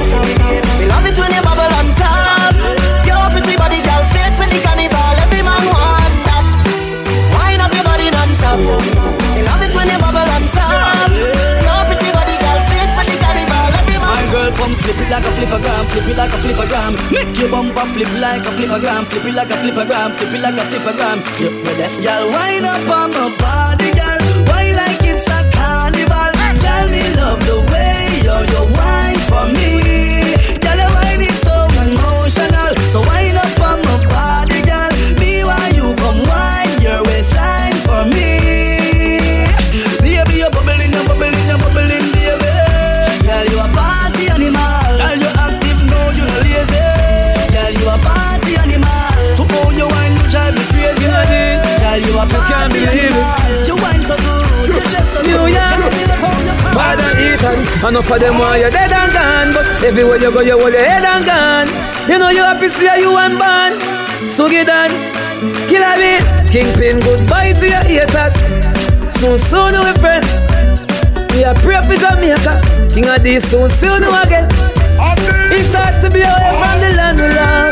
We love it when you bubble on top. Your pretty body gal, fit for the carnival. Every man wants. They love it when you bubble on top. Your pretty body girl fit for the carnival. My girl come flip it like a flippergram, flip it like a flippergram. Make your bumper flip like a flippergram, flip it like a flippergram, flip it like a flippergram. Yep, with that girl wind up on my body, girl. Why like it's a carnival? Girl, me love the way you you wine for me. Girl, your wine is so emotional, so wind up on my body, girl. Me while you come wine your waistline for me. You can't believe it. You wine so good. You just so good. Father Eton, enough of them want you dead and gone. But everywhere you go, you hold your head and gone. You know you happy to see you one band. Swoogie Dan, Killaboo, Kingpin, goodbye to your haters. Soon, soon we friends. We are pray for Jamaica. King Addies, soon, soon again. It's hard to be away from the land we love.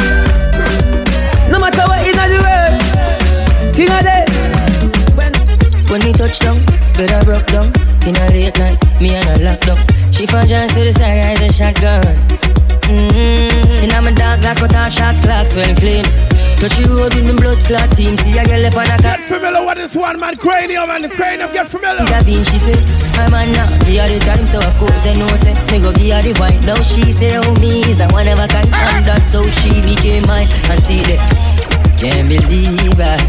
No matter what in the world, King Addies. When me touch down, bed I broke down. In a late night, me and I locked up. She found Johns to the side, I had a shotgun. Mm-hmm. In a my dark glass, cut off shots, clocks well clean. Touch you road with the blood clot team. See a girl up on a cat. Get familiar with this one man, cranium and the cranium, get familiar. That being she said, my man now, the other time. So of course I know, say, me go give her the wine. Now she say, oh me is a one of a kind. And that's how she became mine. And see that, can't believe I,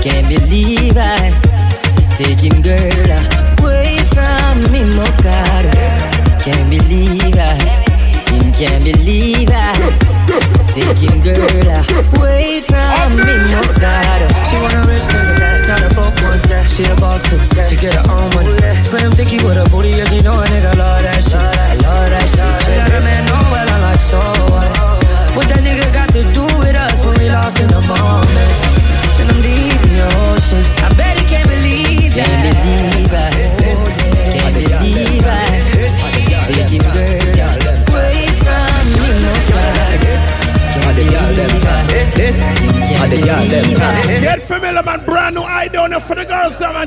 can't believe I. Taking girl away from me, Mokado. Can't believe I, him can't believe I. Taking girl away from me, Mokado. She want a rich nigga, not a broke one. She a boss too, she get her own money. Slim thicky with a booty, as you know a nigga love that shit. I love that shit. She got a man, no, well I like so what. What that nigga got to do with us when we lost in the moment? And I'm deep in your ocean. I bet he can't believe that. Can't believe I, can't believe I. Take him girl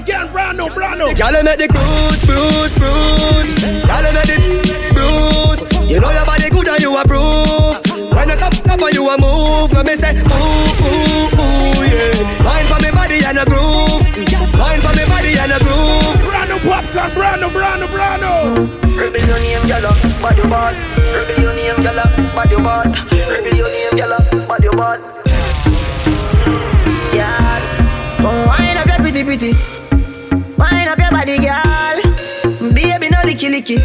again, Brando, Brando. Y'all in at the cruise, bruise, bruise. Y'all in at the bruise. You know your body good and you approve. When I come up and you a move, me say ooh, ooh, ooh, yeah. Mind for me body and a groove. Mind for me body and a groove. Brando, popcorn, Brando, Brando, Brando. Rebel your name, y'all up, bad your bad. Rebel your name, y'all up, bad your bad. Rebel your name, y'all up, bad your bad. Yeah. Come wind up your pretty pretty. Wind up your body, girl. Baby, no licky licky.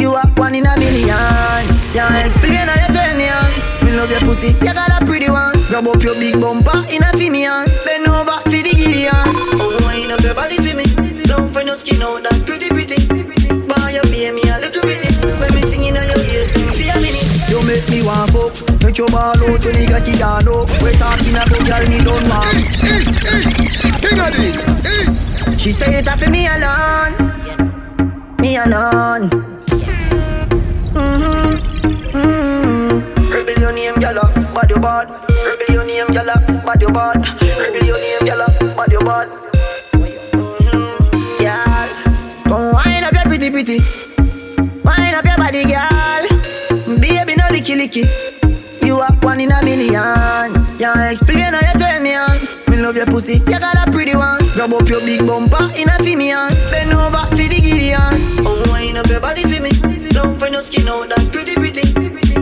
You are one in a million. Yeah, explain how you turn me on. Me love your pussy, you got a pretty one. Grab up your big bumper in a female. Bend over for the Gideon. Come wind up your body for me. Don't find no skin out, that's pretty pretty. You pay me a little bit. When me singing on your ears, don't feel a minute. You make me want fuck. Make your ball out when you got it down low. We're talking about girl, me don't want. It's, it's, it's King Addies, it's. She say it after me alone. Me alone. Mm-hmm, mm-hmm. Rebel your name, y'all up, bad your bad. Rebel your name, y'all up, bad your bad. Rebel your name, y'all up, bad your bad. Mm-hmm, yeah. Come wind up your pretty pretty. Wind up your body, girl. Baby, no licky licky. You are one in a million. Yeah, explain how you turn me on. Me love your pussy, you got a pretty one. Grab up your big bumper in a female. Bend over for the Gideon. Oh, wind up your body for me. Don't find no skin out, that's pretty pretty.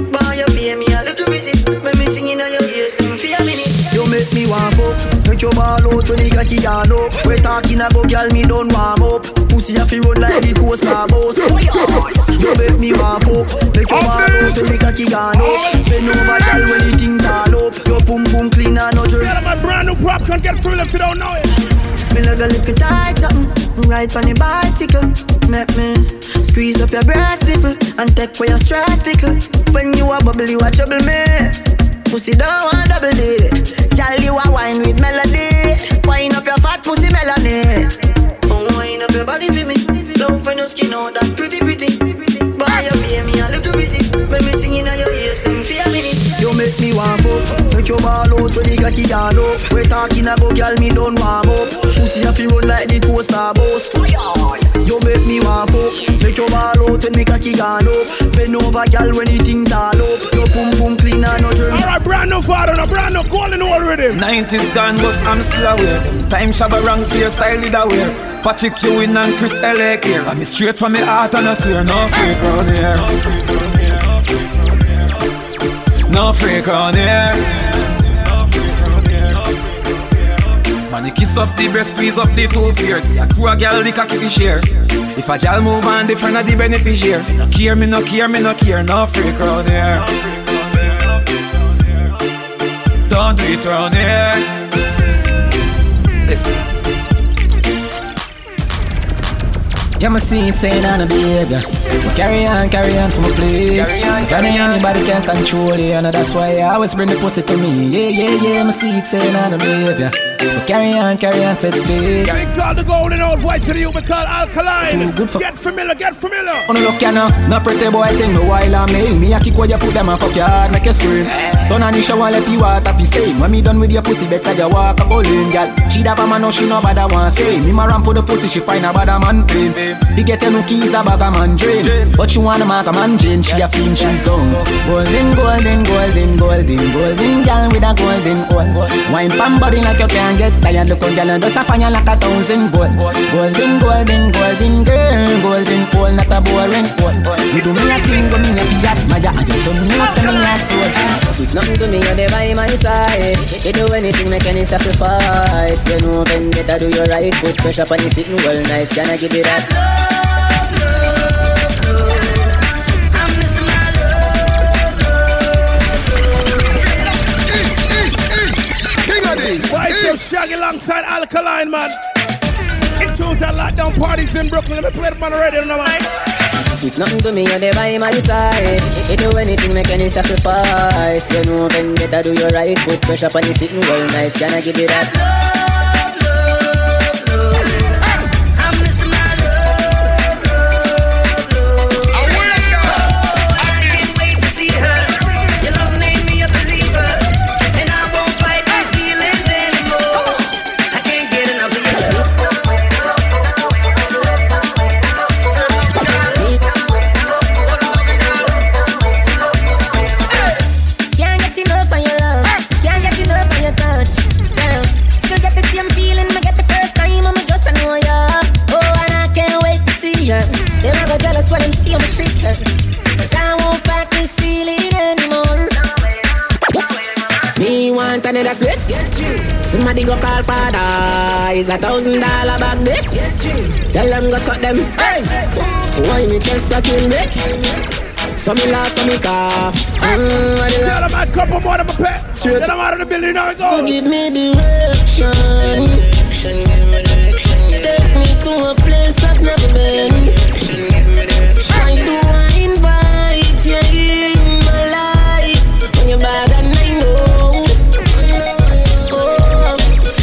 Boy, you pay me a little visit. When me singing on your ears, don't feel a minute. You make me want fuck. Make your ball out when you got it down low. We're talking about girl, me don't warm up. Pussy off the road like the coast of house. You make me warm up. Make your ball out when you got it down low. Bend over, girl, when you think all up. Your boom boom clean and no jerk. Get my brand new prop, can't get through if you don't know it. Me love your lippy tight something. Ride on the bicycle. Make me squeeze up your breast nipple and take away your stress tickle. When you a bubble, you a trouble me. Pussy don't want double D. Y'all you a wine with melody. Wine up your fat pussy melody. Don't wine up your body for me. Don't find no skin out, that's pretty pretty. Boy, you pay me a little busy. When me singing on your ears, them feel a minute. You make me warm up. Make your ball out when you got it down low. We're talking about girl, me don't warm up. Pussy off the road like the coast of house. You make me warm up. Make your ball out when me got it down low. Bend over girl when you think all up. Your boom boom clean and no germ. Alright, brand new father, no brand new golden already. Nineties gone but I'm still aware. Time shabba ranks here, style leader wear. Patrick Ewing and Chris L A here. I'm straight from my heart and I swear no fake on here. No fake on here. Man, you kiss up the breast, squeeze up the two beard. You crew a girl, the cocky fish here. If a gal move on, the friend of the beneficiary. Me no care, me no care, me no care. No freak round here. Don't do it round here. Listen. Yeah, my scene saying on a behavior. But carry on, carry on for my place. Cause I know anybody can control it. And that's why I always bring the pussy to me. Yeah, yeah, yeah, my scene saying on a behavior. But carry on, carry on, set speed. Big call the golden old voice to you, we call Alkaline. Get familiar, get familiar. On look, you know, not pretty boy, thing me while I'm in. Me a kick where you put them and fuck your hard, make you scream. Turn on the shower, let you water, be staying. When me done with your pussy, better you walk up all in, girl. She da man, no, she no bad a one, say. Me ma ram for the pussy, she find a bad a man pain. He get a new keys, a bag a man drain. But she want a man, a man Jane, she a fiend, she's done. Golden, golden, golden, golden, golden, girl with a golden oil. Wine pan body like you can. Get tired, look on gallon, just a fire like a thousand volt. Golden, golden, golden girl, golden pole, not a boring pole. You do me a thing, go me a fiat, my dad, you do me a semi-last. If nothing to me, you're there by my side. You do anything, make any sacrifice. You know, when better do your right foot, push up on the sitting all night, can I give it up? Why so shaggy alongside Alkaline, man? It tunes at lockdown parties in Brooklyn. Let me play the man already, you know, man. If nothing to me, you're there by my side. You do anything, make any sacrifice. You know, when better do your right foot, push up on the sitting all night. Can I give it up? Love, love, love, love. I'm missing my love, love, love. I wanna know. Oh, I can't wait to see her. Your love made me a believer. I can't get enough of you. money that's split? Yes, G. Somebody go call father. It's a thousand dollar bag this. Yes, G. Tell them go suck them. Hey, why me just a kill me? Some me laugh, some me cough. Tell them I come from one of my pets. Tell them out of the building, now we go. Give me direction. Direction, give me direction. Take me to a place I've never been. Direction, give me direction. Why do I invite you in my life? When you're bad and I know. Oh.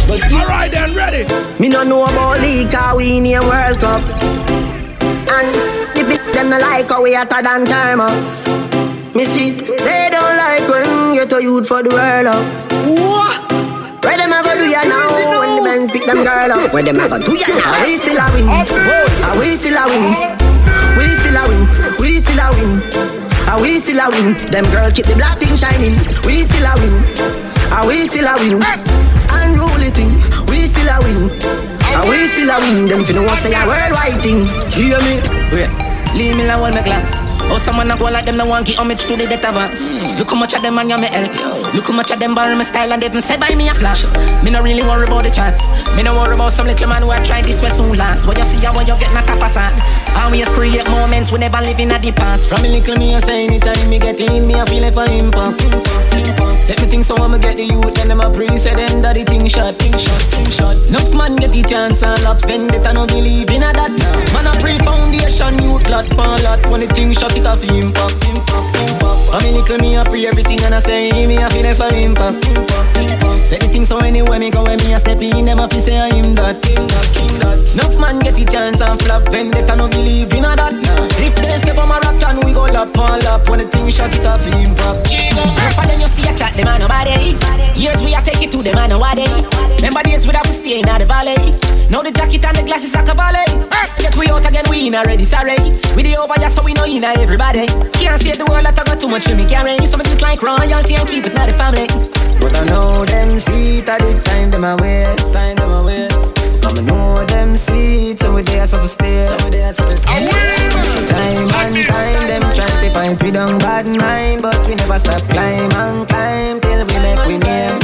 But you... Alright then, ready. Me no know about league, how we in a World Cup. And... Them no like how we hotter than thermos. Me see, they don't like when you get a youth for the world up. What? Where them ever do ya now? No. When the men pick them girl up. Where them ever do ya now? We still a win. Are we still a win? We still a win. We still a win. Are we still a win? Them girl keep the black thing shining. We still a win. Are we still a win? Unruly thing. We still a win. Are we still a win? Them finna want say a worldwide thing. Hear me? Wait. Leave me alone, my glance. Oh, someone I go like them, no one give homage to the death of us. Look how much of them, man, you me help. Look how much of them borrow my style and they even say, buy me a flash. Me no really worry about the chats. Me no worry about some little man who I try this way soon last. What you see, what you get, not a passant. Always create moments we never live in a deep past. From me little me, I say anytime me get in, me I feel like for impact. Set me things so I'ma get the youth and them a pre, say them that the thing shot, thing shot, thing shot. Enough man get the chance and laps, then they don't believe in a that. Man a pre foundation, youth lot. When the thing shot it off impact, impact, impact. I mean little me I pre everything and I say me I feel it for impact, impact, impact. Say the thing so anywhere me go when me I step in them I feel say I am that, him that, him that. Enough man get the chance and flap vendetta no believe in a that nah. If they say come a rock and we go lap on lap when the thing shot it off impact. Half of them you see a chat them a nobody. Years we a take it to them a nobody. Remember days we have to stay in the valley. Now the jacket and the glasses a cavalry. Get we out again we in already sorry. We the over ya so we know you know everybody. Can't say the world that I got too much in me carry. So make it like royalty and keep it not the family. But I know them seats at the time them a waste. Time them a waste. I know them seats and we there so we stay. So we there so we stay. Time and time them try to find we don't bad mind. But we never stop climb and climb till we make we name.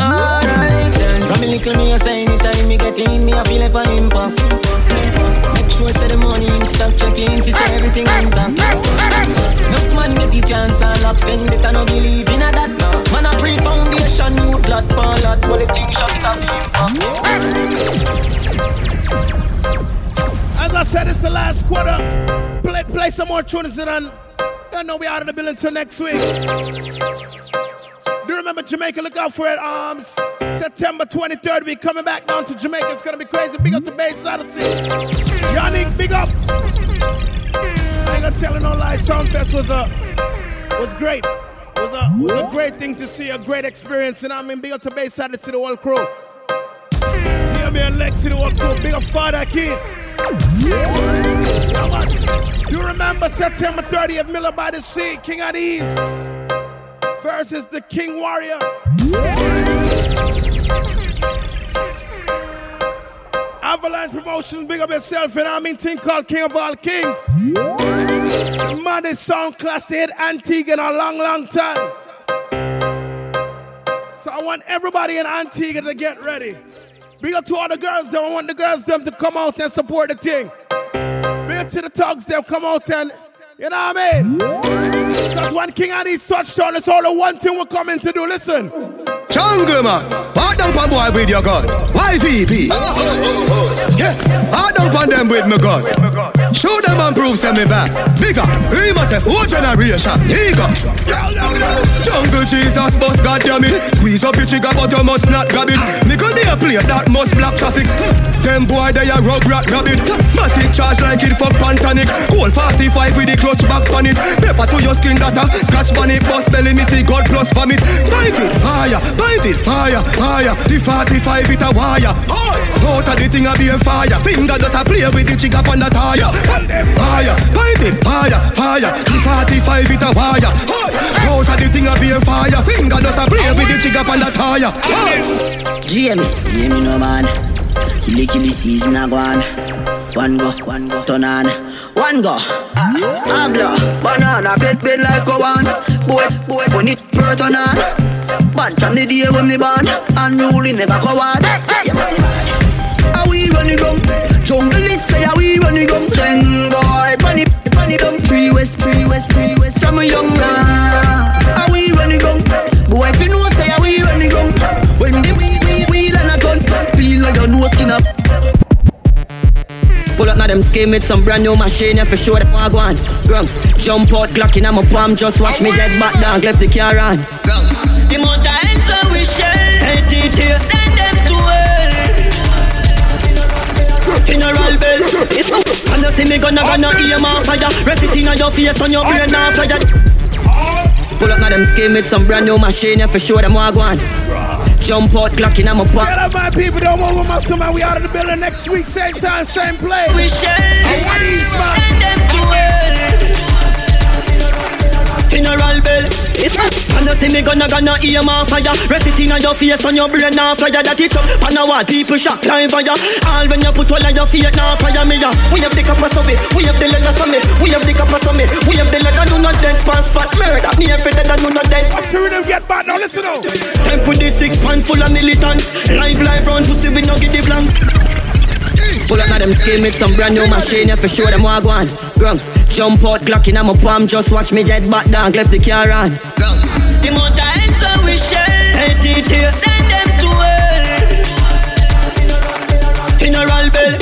Alright then. From me little me I say anytime me get in me I feel like for impact. Sure say the money in stock check-in, she say everything in time. Enough man get the chance and lap spend it and no believe in a that. Man a pre-foundation, you blood for a lot. Well the thing shot it off impact. As I said, it's the last quarter. Play, play some more tunes in and don't know we out of the building till next week. Do you remember Jamaica? Look out for it, arms. September twenty-third, we coming back down to Jamaica. It's gonna be crazy. Big up to Bayside. Yannick, big up. I ain't gonna tell no lies. Soundfest was a was great. Was a was a great thing to see. A great experience. And I mean, big up to Bayside to the whole crew. Yeah, me and Lex to the whole crew. Big up Father Kid. Yeah. Do you remember September thirtieth, Miller by the Sea, King Addies versus the King Warrior. Avalanche Promotions, big up yourself, and I mean thing called King of All Kings. Monday sound clash, they hit Antigua in a long, long time. So I want everybody in Antigua to get ready. Big up to all the girls them. I want the girls them to come out and support the thing. Big up to the thugs them, come out and, you know what I mean? Because when King Addies touched on, it's all the one thing we're coming to do. Listen. Jungle man, hard down pan boy with your God. Y V P. Oh, oh, oh, oh. Yeah, hard down pan them with my God. Show them and prove send me back. Bigger, he must have four generation. He got. Jungle Jesus, boss, goddamn it. Squeeze up your chicken, but you must not grab it. Me go near play that must black traffic. Them boy, they a rub rat rabbit. Matic charge like it for Pantanic. Goal forty-five with the clutch back pan it. Paper to your skin data. Scratch bunny, boss belly, me see God plus vomit. Bite it higher, bite it fire, fire. The forty-five it a wire. Oh, out of the thing a be a fire. Finger does a play with the chicken on the tire. Fire, bite it, fire, fire. The forty-five it a wire. Oh, out of the thing a be a fire. Finger does a play with the chicken on the tire. G M, G M no man. Killy killy season a gone. One go, one go, turn on. One go, I'm uh, blow. Banana, bed bed like a one. Boy, boy, bonit, per turn on. band from the day when they born. Unruly never go hard. You must see bad. How we run it down? Junglist say how we run it down. Send boy, pan it, pan it down. Three west, three west, three west. From a young man. How we run it down? Boy, if you know say how we run it down. When the we we we land a gun, feel like your nose skin up. Pull up now them scheme with some brand new machine, yeah, for sure that I go on. Wrong. Jump out, glocking on my palm, just watch me get back down, left the car on. Wrong. The mountain ends so we shell, hey D J, send them to hell. Funeral bell, it's cool. And you see me gonna gonna hear my fire, rest it in your face and your brain now fire. Pull up now them scheme with some brand new machine, yeah, for sure that I go on. Jump out, clocking, I'm a pop. Get up, my people, don't move with my stomach. We out of the building next week, same time, same place. We shall send them to hell. Funeral bell, it's hot. And you see me gonna gonna hear my fire. Rest it in your face and your brain now fire. That it up, and now what people shock line fire. All when you put all of your feet now fire me ya. We have the capas of it, we have the letters of it. We have the capas of it, we have the letters of it. Pants fat murder, me and Fedder that do not dead. I'm sure them get bad, now listen up. Stamp with the six pants full of militants. Live, live round, pussy we no get the plans. Pull up now them scheme with some brand new machine, yeah, for sure them what I go on. Wrong. Jump out, glocking on my palm, just watch me get back down, left the car on. Wrong. The mountain ends so we shell, hey D J, send them to hell. Funeral bell.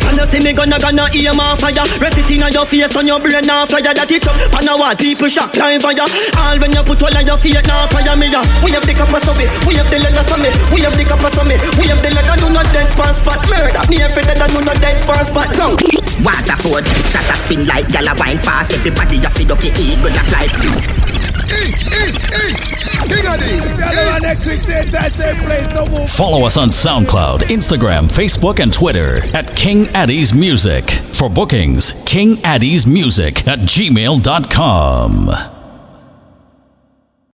And you see me gonna gonna hear my fire. Rest it in your face and your brain now fire. That it up, and now what people shock line fire. All when you put all of your feet now fire me ya. We have the capas of it, we have the letters of it. We have the capas of it, we have the letters. Do not dead pass fat murder. Me and Fedder do not dead pass fat no. Waterford, shot a spin like gala wine fast. Everybody you feed up your eagle that fly. East, east, east. King Addies. Follow us on SoundCloud, Instagram, Facebook, and Twitter at King Addies Music. For bookings, King Addies Music at gmail dot com.